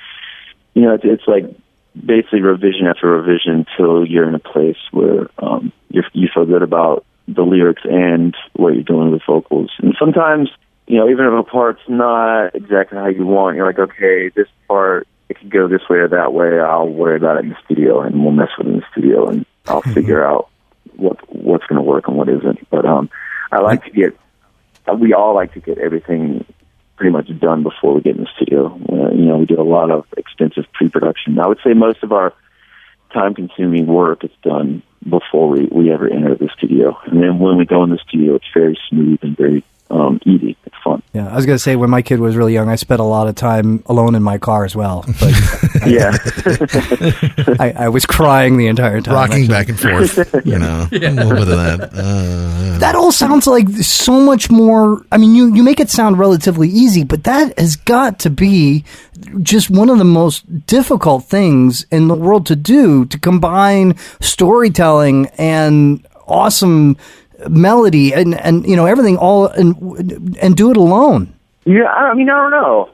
You know, it's like basically revision after revision till you're in a place where you feel good about the lyrics and what you're doing with vocals. And sometimes, you know, even if a part's not exactly how you want, you're like, okay, this part, it could go this way or that way. I'll worry about it in the studio, and we'll mess with it in the studio, and I'll figure out what's going to work and what isn't. But we all like to get everything pretty much done before we get in the studio. You know, we do a lot of extensive pre-production. I would say most of our time-consuming work is done before we ever enter the studio. And then when we go in the studio, it's very smooth and very easy. It's fun. Yeah, I was going to say, when my kid was really young, I spent a lot of time alone in my car as well. But yeah. I was crying the entire time. Rocking actually. Back and forth, you know, a little bit of that. That all sounds like so much more, I mean, you make it sound relatively easy, but that has got to be just one of the most difficult things in the world to do, to combine storytelling and awesome melody and you know, everything all and do it alone. Yeah, I mean, I don't know.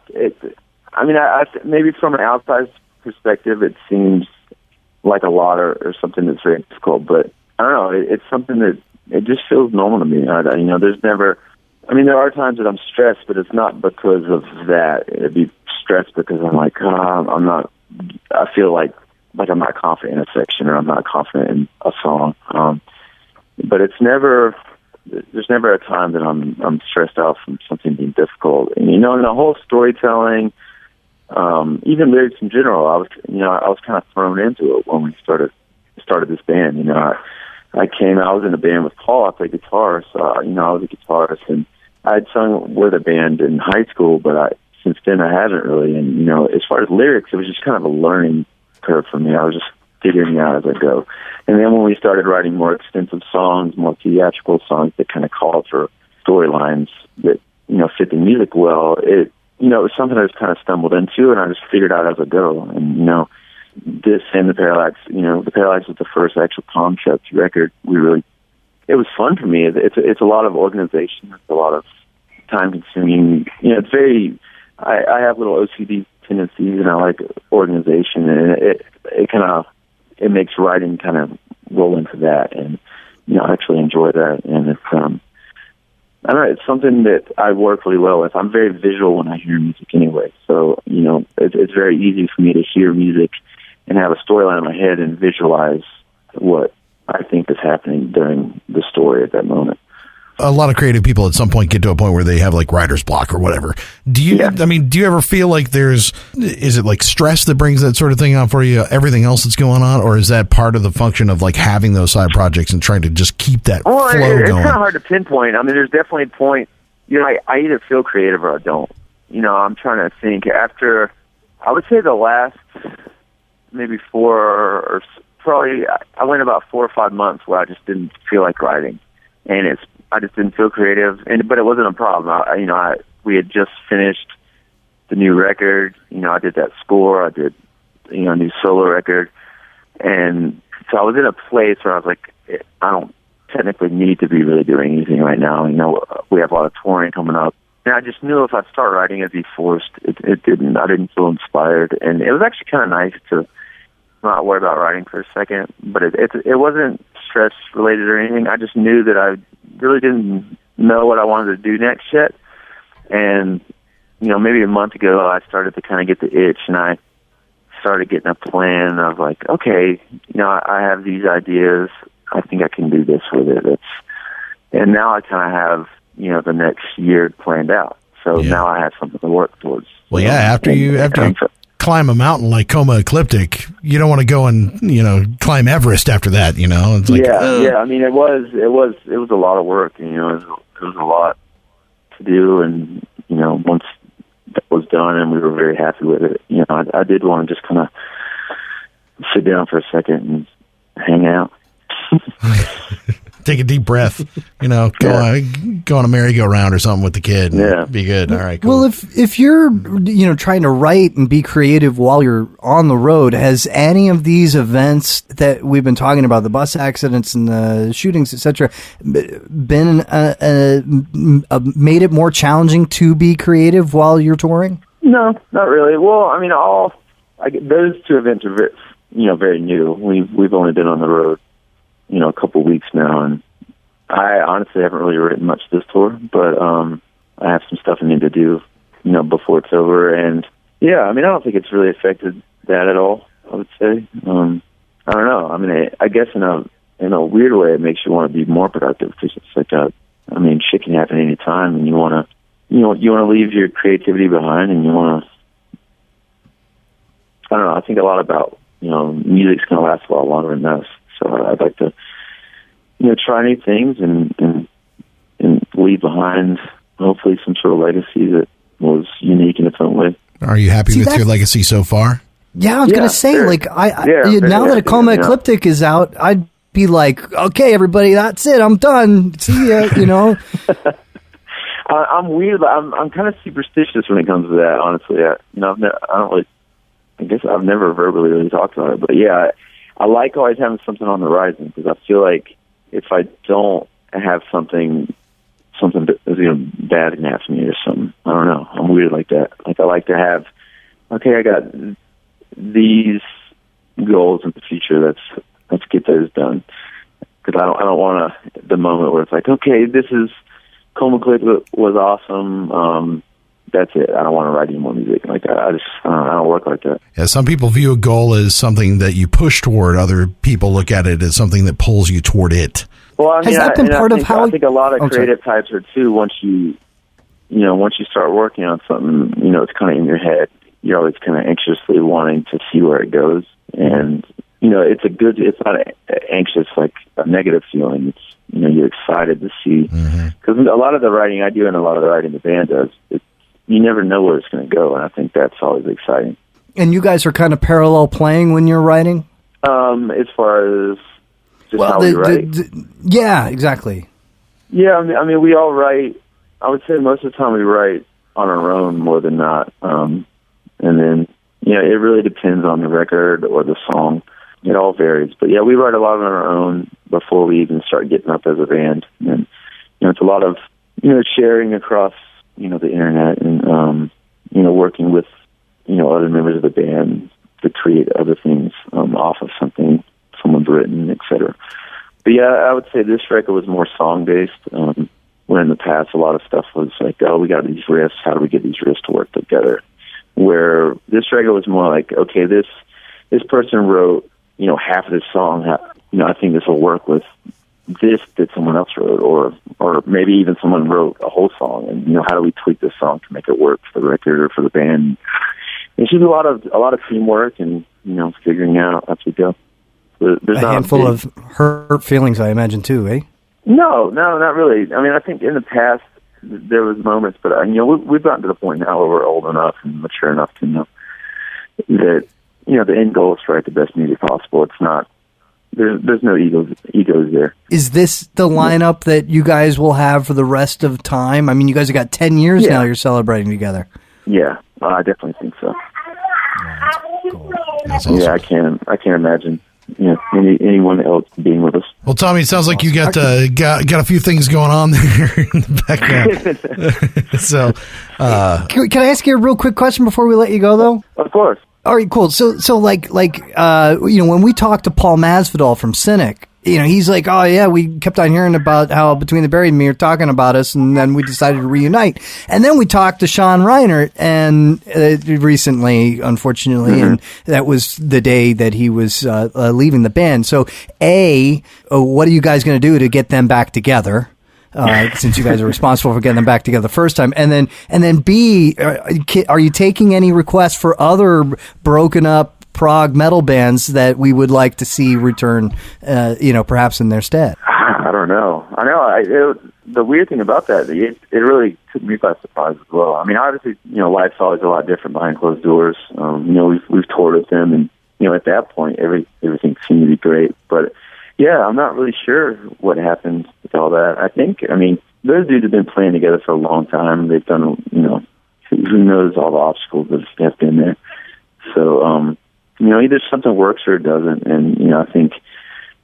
Maybe from an outside perspective, it seems like a lot or something that's very difficult. But I don't know. It's something that it just feels normal to me. You know, there's never. I mean, there are times that I'm stressed, but it's not because of that. It'd be stressed because I'm like, I'm not. I feel like I'm not confident in a section, or I'm not confident in a song. But it's never, there's never a time that I'm stressed out from something being difficult. And you know, in the whole storytelling, even lyrics in general, I was kind of thrown into it when we started this band. You know, I was in a band with Paul. I played guitar, so you know, I was a guitarist, and I had sung with a band in high school, but since then I haven't really. And you know, as far as lyrics, it was just kind of a learning curve for me. I was just figuring out as I go. And then when we started writing more extensive songs, more theatrical songs that kind of called for storylines that, you know, fit the music well, it, you know, it was something I just kind of stumbled into, and I just figured out as I go. And, you know, this and the Parallax was the first actual concept record. It was fun for me. It's a lot of organization. It's a lot of time consuming. You know, it's very, I have little OCD tendencies, and I like organization, and it kind of, it makes writing kind of roll into that, and you know, I actually enjoy that. And it's I don't know, it's something that I work really well with. I'm very visual when I hear music anyway, so you know, it's very easy for me to hear music and have a storyline in my head and visualize what I think is happening during the story at that moment. A lot of creative people at some point get to a point where they have like writer's block or whatever. Do you ever feel like is it like stress that brings that sort of thing on for you, everything else that's going on, or is that part of the function of like having those side projects and trying to just keep that flow going? It's kind of hard to pinpoint. I mean, there's definitely a point, you know, I either feel creative or I don't. You know, I'm trying to think after, I would say the last maybe I went about 4 or 5 months where I just didn't feel like writing. And I just didn't feel creative, but it wasn't a problem. We had just finished the new record. You know, I did that score. I did, you know, a new solo record, and so I was in a place where I was like, I don't technically need to be really doing anything right now. You know, we have a lot of touring coming up, and I just knew if I start writing, it'd be forced. It didn't. I didn't feel inspired, and it was actually kind of nice to not worry about writing for a second. But it wasn't stress related or anything. I just knew that I really didn't know what I wanted to do next yet, and you know, maybe a month ago I started to kind of get the itch, and I started getting a plan of like, okay, you know, I have these ideas, I think I can do this with it. And now I kind of have, you know, the next year planned out, so now I have something to work towards. Well, yeah, after you climb a mountain like Coma Ecliptic, you don't want to go and, you know, climb Everest after that, you know. It's like, I mean, it was a lot of work, you know. It was a lot to do, and you know, once that was done and we were very happy with it, you know, I did want to just kind of sit down for a second and hang out. Take a deep breath. You know, go on a merry-go-round or something with the kid. Yeah, be good. All right. Cool. Well, if you're trying to write and be creative while you're on the road, has any of these events that we've been talking about, the bus accidents and the shootings, etc., been made it more challenging to be creative while you're touring? No, not really. Well, I mean, those two events are very, very new. We've only been on the road, a couple weeks now, and I honestly haven't really written much this tour, but I have some stuff I need to do, before it's over. And yeah, I mean, I don't think it's really affected that at all, I would say. I don't know. I mean, I guess in a weird way, it makes you want to be more productive, because it's like shit can happen any time, and you want to, you want to leave your creativity behind, and you want to. I don't know. I think a lot about, music's going to last a lot longer than us. So I'd like to, try new things and leave behind hopefully some sort of legacy that was unique in its own way. Are you happy with your legacy so far? Yeah, I was going to say, now that Coma Ecliptic is out, I'd be like, okay, everybody, that's it. I'm done. See ya, I'm weird. I'm kind of superstitious when it comes to that, honestly. I guess I've never verbally really talked about it, but yeah, I like always having something on the horizon, because I feel like if I don't have something bad can happen to me or something. I don't know. I'm weird like that. Like I like to have, okay, I got these goals in the future. Let's get those done, because I don't want the moment where it's like, okay, this is Coma Clip was awesome. That's it. I don't want to write any more music. Like I don't work like that. Yeah, some people view a goal as something that you push toward. Other people look at it as something that pulls you toward it. Well, I mean, I think a lot of creative types are too. Once you start working on something, it's kind of in your head. You're always kind of anxiously wanting to see where it goes, and it's a good. It's not anxious like a negative feeling. It's you're excited to see, because a lot of the writing I do and a lot of the writing the band does. You never know where it's going to go, and I think that's always exciting. And you guys are kind of parallel playing when you're writing? As far as just how we write? Yeah, exactly. Yeah, I mean, we all write. I would say most of the time we write on our own more than not. And then, it really depends on the record or the song. It all varies. But, yeah, we write a lot on our own before we even start getting up as a band. And, it's a lot of, sharing across the internet and, working with, other members of the band to create other things off of something someone's written, etc. But yeah, I would say this record was more song-based, where in the past a lot of stuff was like, oh, we got these riffs, how do we get these riffs to work together? Where this record was more like, okay, this person wrote, half of this song, I think this will work with this that someone else wrote, or maybe even someone wrote a whole song, and how do we tweak this song to make it work for the record or for the band? It's just a lot of teamwork and figuring out as we go. There's a handful of hurt feelings, I imagine, too, eh? No, not really. I mean, I think in the past there was moments, but we've gotten to the point now where we're old enough and mature enough to know that the end goal is to write the best music possible. It's not. There's no egos there. Is this the lineup that you guys will have for the rest of time? I mean, you guys have got 10 years now you're celebrating together. Yeah, I definitely think so. Yeah, cool. Awesome. Yeah, I can't imagine anyone else being with us. Well, Tommy, it sounds like you got a few things going on there in the background. So, can I ask you a real quick question before we let you go, though? Of course. All right, cool. So when we talked to Paul Masvidal from Cynic, he's like, oh, yeah, we kept on hearing about how Between the Buried and Me are talking about us, and then we decided to reunite. And then we talked to Sean Reinert and recently, unfortunately, and that was the day that he was leaving the band. So, what are you guys going to do to get them back together? Since you guys are responsible for getting them back together the first time, and then B, are you taking any requests for other broken up prog metal bands that we would like to see return? Perhaps in their stead. I don't know. I know. The weird thing about that, it really took me by surprise as well. I mean, obviously, life's always a lot different behind closed doors. We've toured with them, and at that point, everything seemed to be great, but Yeah, I'm not really sure what happened with all that. I think, I mean, those dudes have been playing together for a long time. They've done, you know, who knows all the obstacles that have been there. So, you know, either something works or it doesn't. And, you know, I think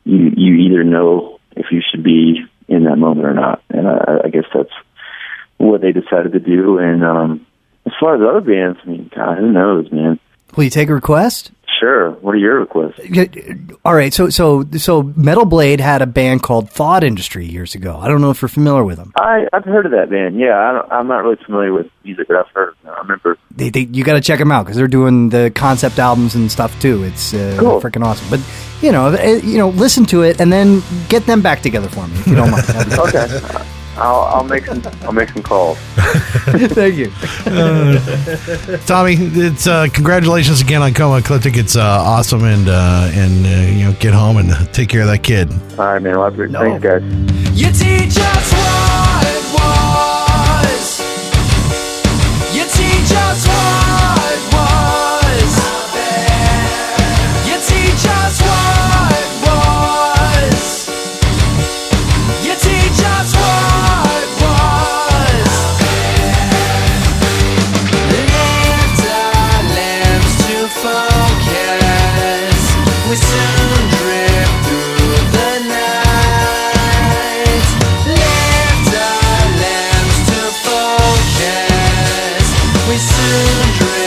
you either know if you should be in that moment or not. And I guess that's what they decided to do. And as far as other bands, I mean, God, who knows, man? Will you take a request? Sure. What are your requests? All right. So Metal Blade had a band called Thought Industry years ago. I don't know if you're familiar with them. I've heard of that band. Yeah, I'm not really familiar with music, but I've heard. I remember. You got to check them out because they're doing the concept albums and stuff too. It's cool. Freaking awesome. But you know, listen to it and then get them back together for me if you don't mind. Okay. I'll make some calls. Thank you, Tommy. It's congratulations again on Coma Ecliptic. It's awesome, and you know, get home and take care of that kid. All right, man. Thanks, guys. You teach us what it was. You teach us what it was. You teach us what it was. You teach us what. Dream.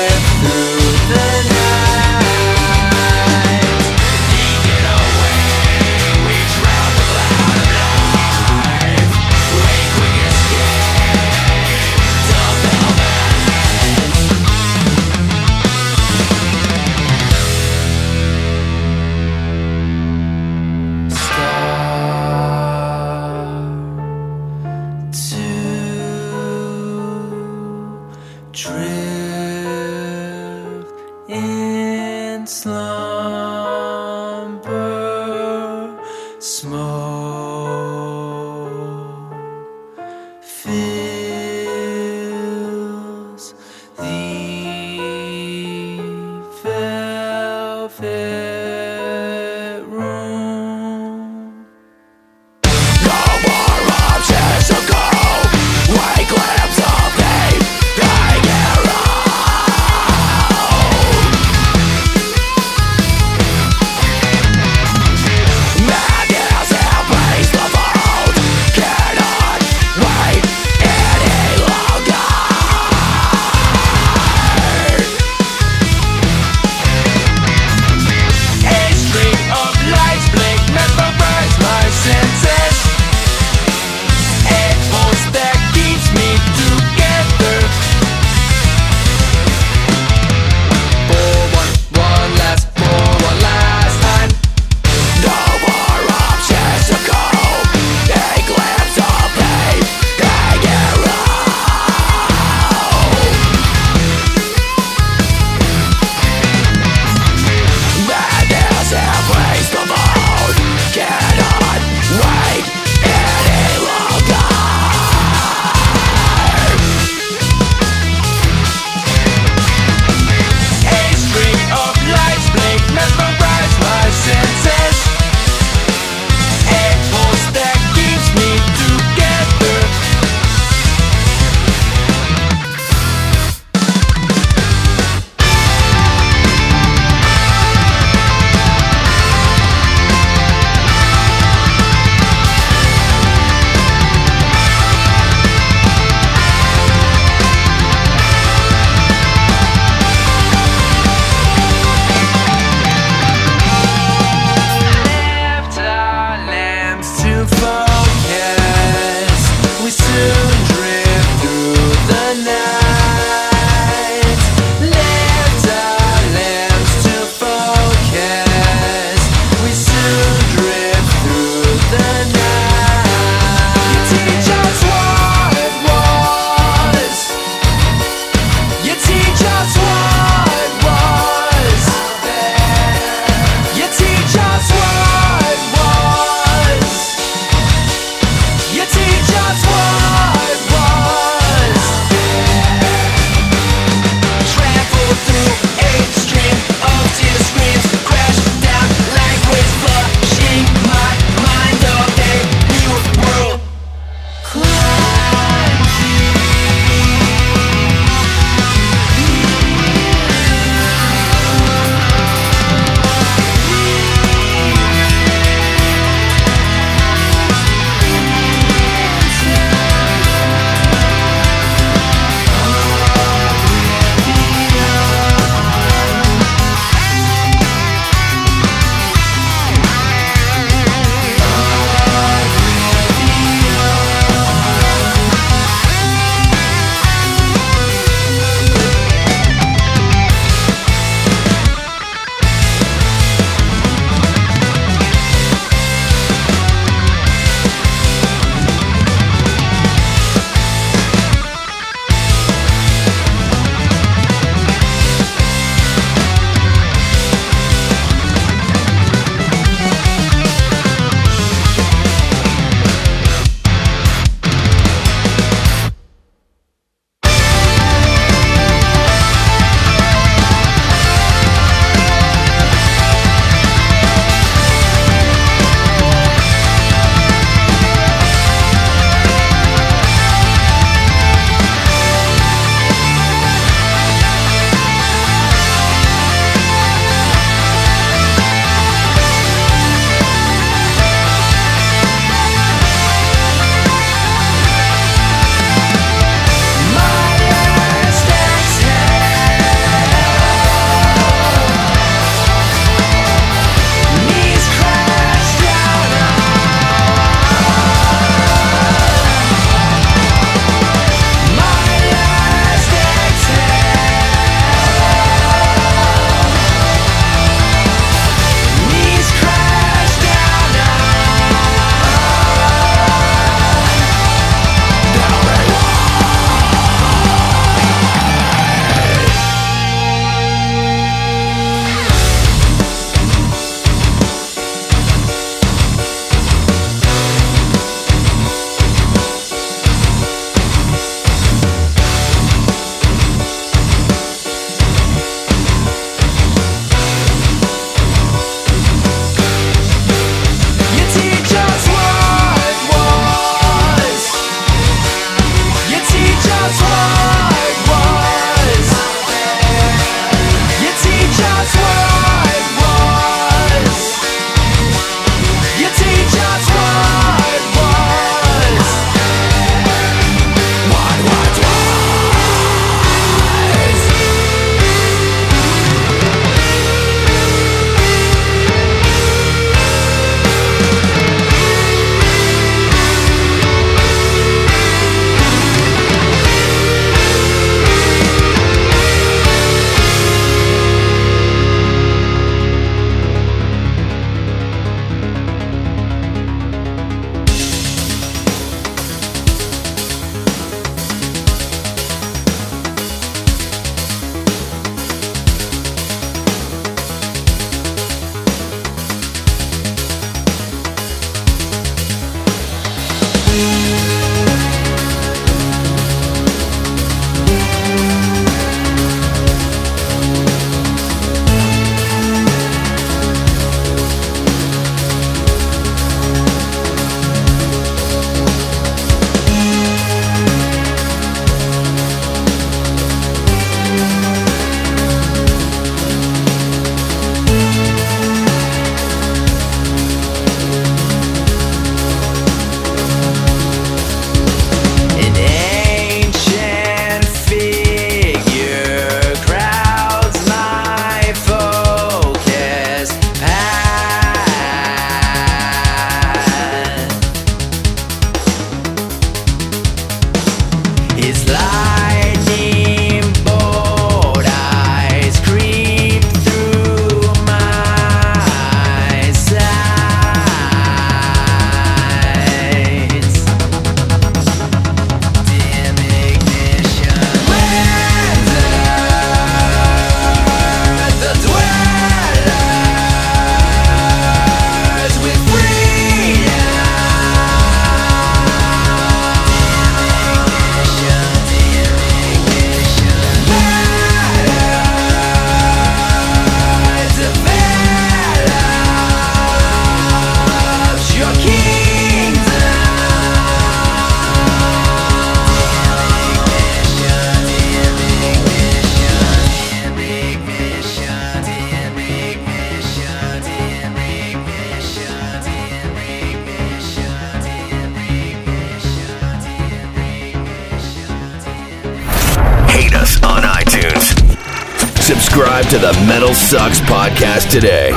Subscribe to the Metal Sucks Podcast today.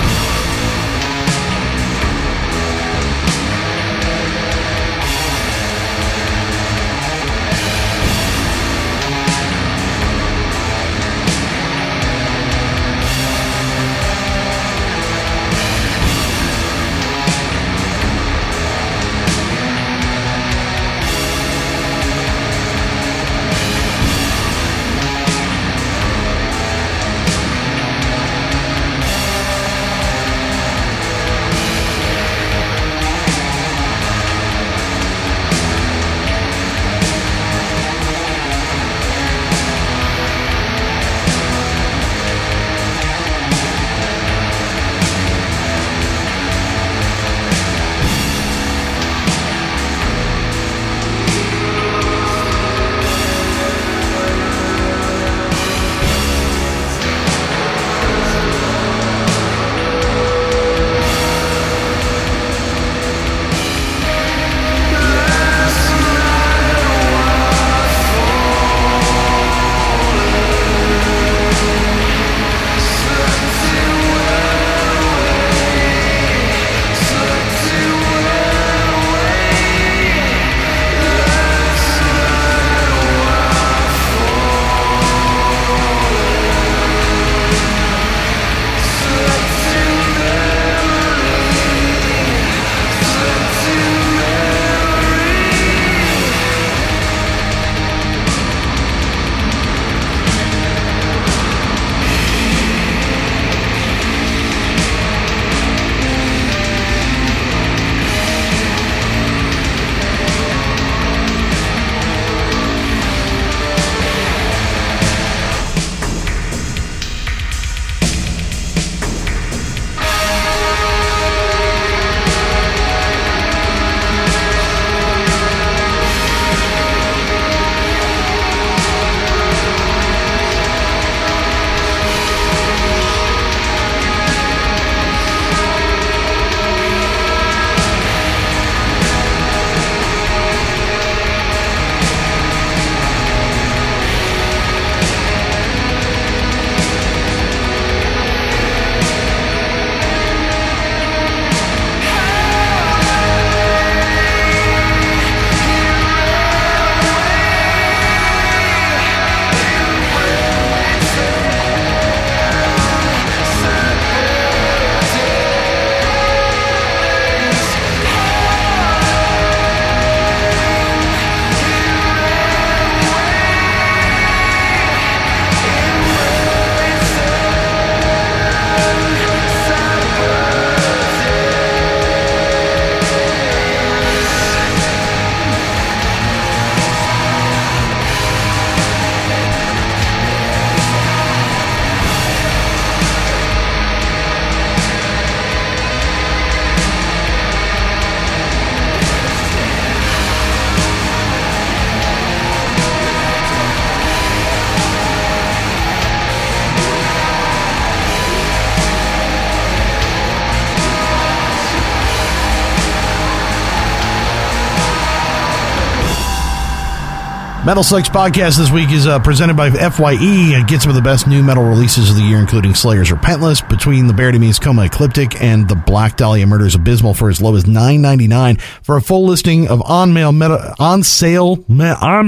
Metal Sucks Podcast this week is presented by FYE and get some of the best new metal releases of the year, including Slayer's Repentless, Between the Buried and Me's Coma Ecliptic, and The Black Dahlia Murder's Abysmal for as low as $9.99. For a full listing of on sale metal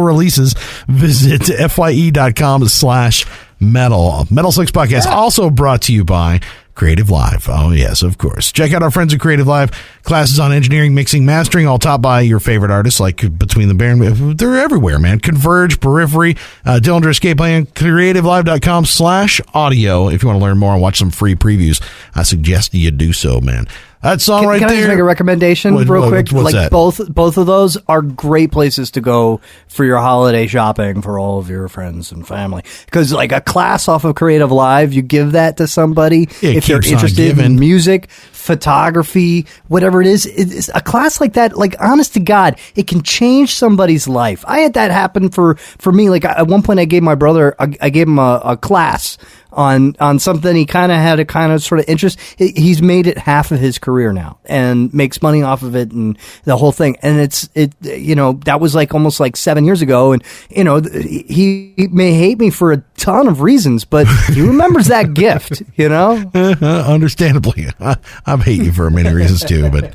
releases, visit FYE.com/metal. Metal Sucks Podcast also brought to you by Creative Live. Oh, yes, of course. Check out our friends at Creative Live. Classes on engineering, mixing, mastering, all taught by your favorite artists like Between the Buried. They're everywewhere, man. Converge, Periphery, Dillinger Escape Plan, creativelive.com/audio. If you want to learn more and watch some free previews, I suggest you do so, man. That song right there. Can I just make a recommendation real quick? What's like that? Both of those are great places to go for your holiday shopping for all of your friends and family. Because like a class off of Creative Live, you give that to somebody if they're interested in music, photography, whatever it is. It's a class like that, like honest to God, it can change somebody's life. I had that happen for me. Like at one point, I gave my brother, I gave him a class on something he kind of had a kind of sort of interest. He's made it half of his career now and makes money off of it and the whole thing. And it, you know, that was like almost like 7 years ago. And, you know, he may hate me for a ton of reasons, but he remembers that gift, you know? Understandably. I hate you for many reasons too, but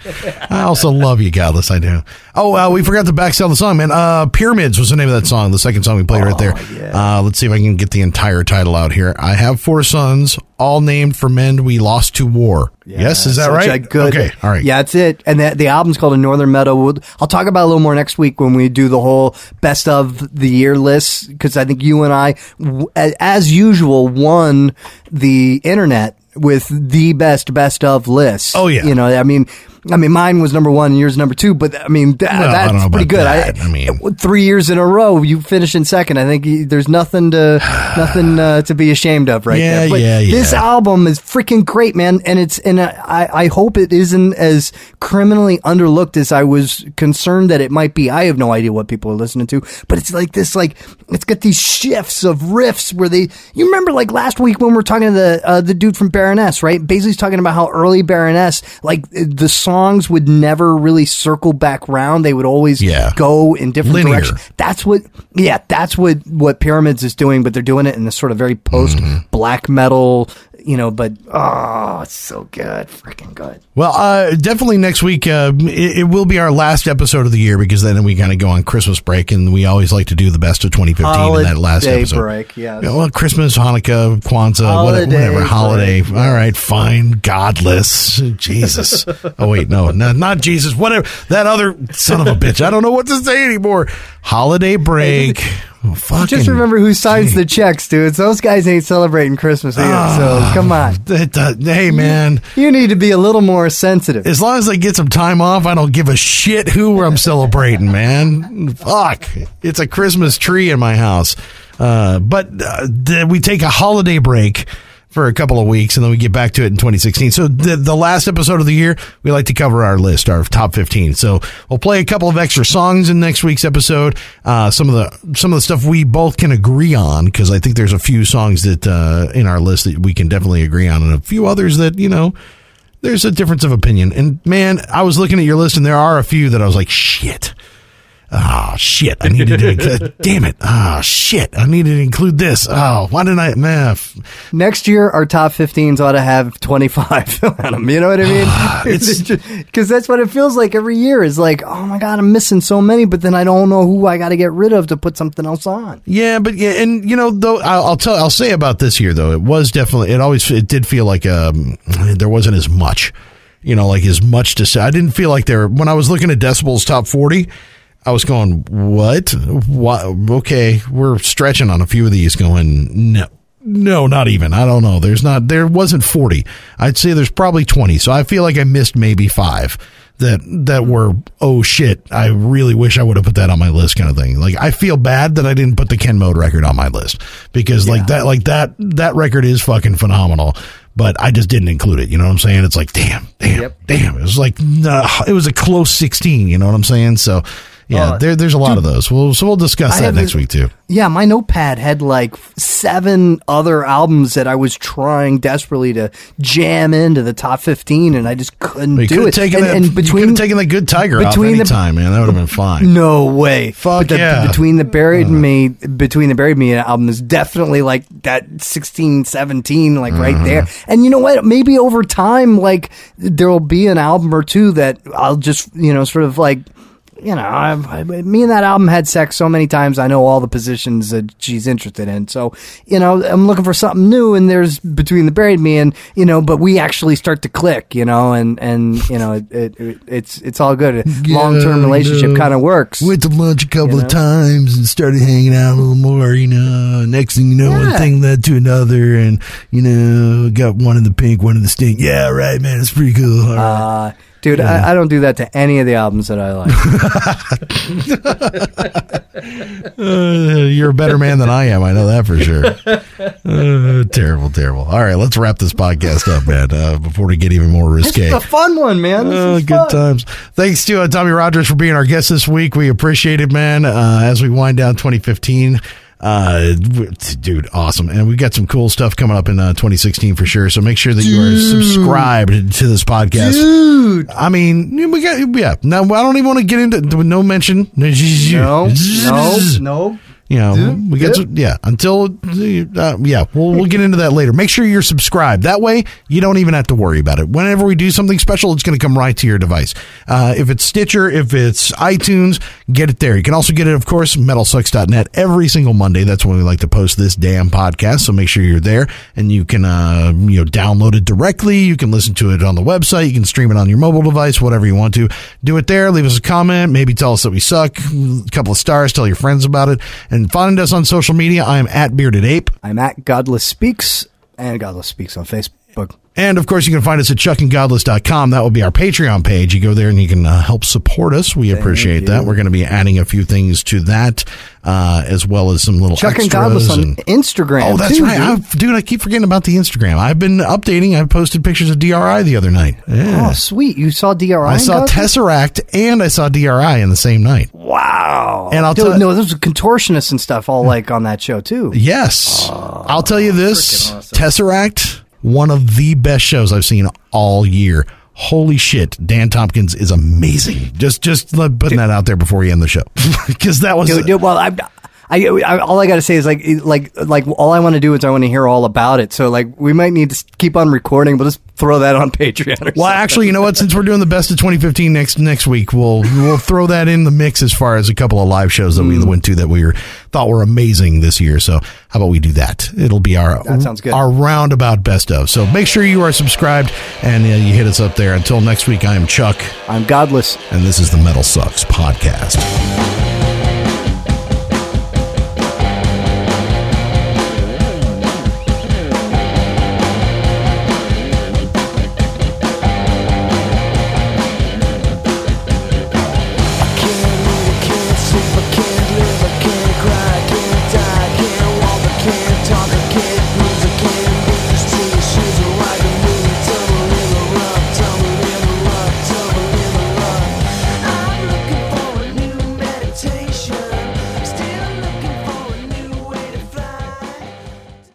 I also love you, Godless. I do. Oh, we forgot to backsell the song, man. Pyramids was the name of that song. The second song we played right there. Yeah. Let's see if I can get the entire title out here. I have 4 sons, all named for men we lost to war. Yeah, yes, is that right? Okay, all right. Yeah, that's it. And the album's called A Northern Meadow. I'll talk about it a little more next week when we do the whole best of the year list, because I think you and I, as usual, won the internet with the best of lists. Oh, yeah. You know, I mean, mine was number 1 and yours number 2, but I mean, that's pretty good. That. I mean, 3 years in a row, you finish in second. I think there's nothing to be ashamed of right there. But this album is freaking great, man. And I hope it isn't as criminally underlooked as I was concerned that it might be. I have no idea what people are listening to, but it's like this, like it's got these shifts of riffs where you remember like last week when we were talking to the dude from Baroness, right? Basically he's talking about how early Baroness, like the songs would never really circle back round. They would always go in different directions. That's what Pyramids is doing, but they're doing it in this sort of very post black metal, you know, but it's so good. Freaking good. Well, definitely next week, it will be our last episode of the year, because then we kind of go on Christmas break, and we always like to do the best of 2015 in that last episode. Break, yes. You know, well, Christmas, Hanukkah, Kwanzaa, whatever holiday. Break. All right, fine. Godless. Jesus. Oh, wait, no, not Jesus. Whatever. That other son of a bitch. I don't know what to say anymore. Holiday break. Oh, just remember who signs the checks, dude. So those guys ain't celebrating Christmas either. So come on. Hey, man. You need to be a little more sensitive. As long as I get some time off, I don't give a shit who I'm celebrating, man. Fuck. It's a Christmas tree in my house. But we take a holiday break for a couple of weeks, and then we get back to it in 2016. So the last episode of the year, we like to cover our list, our top 15. So we'll play a couple of extra songs in next week's episode. Some of the stuff we both can agree on, because I think there's a few songs that in our list that we can definitely agree on, and a few others that, you know, there's a difference of opinion. And man, I was looking at your list, and there are a few that I was like, shit. Oh, shit. I needed to. Damn it. Oh, shit. I needed to include this. Oh, why didn't I? Next year, our top 15s ought to have 25 on them. You know what I mean? Because that's what it feels like every year, is like, oh, my God, I'm missing so many, but then I don't know who I got to get rid of to put something else on. Yeah, but yeah, and, you know, though, I'll say about this year, though, it was definitely, it did feel like there wasn't as much, you know, like as much to say. I didn't feel like when I was looking at Decibel's top 40, I was going, what? Okay, we're stretching on a few of these going, no, not even. I don't know. There wasn't 40. I'd say there's probably 20. So I feel like I missed maybe 5 that were, oh shit, I really wish I would have put that on my list kind of thing. Like, I feel bad that I didn't put the Ken Mode record on my list, because that record is fucking phenomenal. But I just didn't include it. You know what I'm saying? It's like, damn. It was like, nah, it was a close 16. You know what I'm saying? So Yeah, there's a lot of those. So we'll discuss that next week, too. Yeah, my notepad had like 7 other albums that I was trying desperately to jam into the top 15, and I just couldn't do it. You could have taken that Good Tiger off any time, man. That would have been fine. No way. Fuck yeah. Between the Buried and Me album is definitely like that 16, 17, like right there. And you know what? Maybe over time, like, there will be an album or two that I'll just, you know, sort of like... You know, me and that album had sex so many times. I know all the positions that she's interested in. So, you know, I'm looking for something new, and there's Between the Buried Me, and you know, but we actually start to click, you know, and you know, it's all good. Long-term relationship kind of works. Went to lunch a couple of times and started hanging out a little more. You know, next thing you know, one thing led to another, and you know, got one in the pink, one in the stink. Yeah, right, man, it's pretty cool. All right. Dude, yeah. I don't do that to any of the albums that I like. You're a better man than I am. I know that for sure. Terrible. All right, let's wrap this podcast up, man, before we get even more risque. This is a fun one, man. Good times. Thanks to Tommy Rogers for being our guest this week. We appreciate it, man. As we wind down 2015. Dude, awesome. And we've got some cool stuff coming up in 2016 for sure. So make sure that you are subscribed to this podcast. Dude. I mean, we got, now, I don't even want to get into no mention. No. You know, we get some, we'll get into that later. Make sure you're subscribed. That way, you don't even have to worry about it. Whenever we do something special, it's going to come right to your device. If it's Stitcher, if it's iTunes, get it there. You can also get it, of course, metalsucks.net every single Monday. That's when we like to post this damn podcast. So make sure you're there, and you can, download it directly. You can listen to it on the website. You can stream it on your mobile device, whatever you want to. Do it there. Leave us a comment. Maybe tell us that we suck. A couple of stars. Tell your friends about it. And find us on social media. I'm at Bearded Ape. I'm at Godless Speaks, and Godless Speaks on Facebook. And, of course, you can find us at chuckandgodless.com. That will be our Patreon page. You go there, and you can help support us. We appreciate that. We're going to be adding a few things to that, as well as some little Chuck extras. Chuck and Godless on Instagram. Oh, that's right. I keep forgetting about the Instagram. I've been updating. I posted pictures of DRI the other night. Yeah. Oh, sweet. You saw DRI? I saw Tesseract, and I saw DRI in the same night. Wow. And there's contortionists and stuff all like on that show, too. Yes. Oh, I'll tell you this. Awesome. Tesseract... one of the best shows I've seen all year. Holy shit, Dan Tompkins is amazing. Just putting that out there before you end the show, because that was all I got to say is like all I want to do is I want to hear all about it. So like we might need to keep on recording. We'll just throw that on Patreon. Actually, you know what? Since we're doing the best of 2015 next week, we'll throw that in the mix as far as a couple of live shows that we went to that we thought were amazing this year. So how about we do that? It'll be our roundabout best of. So make sure you are subscribed and you hit us up there. Until next week, I am Chuck. I'm Godless, and this is the Metal Sucks Podcast.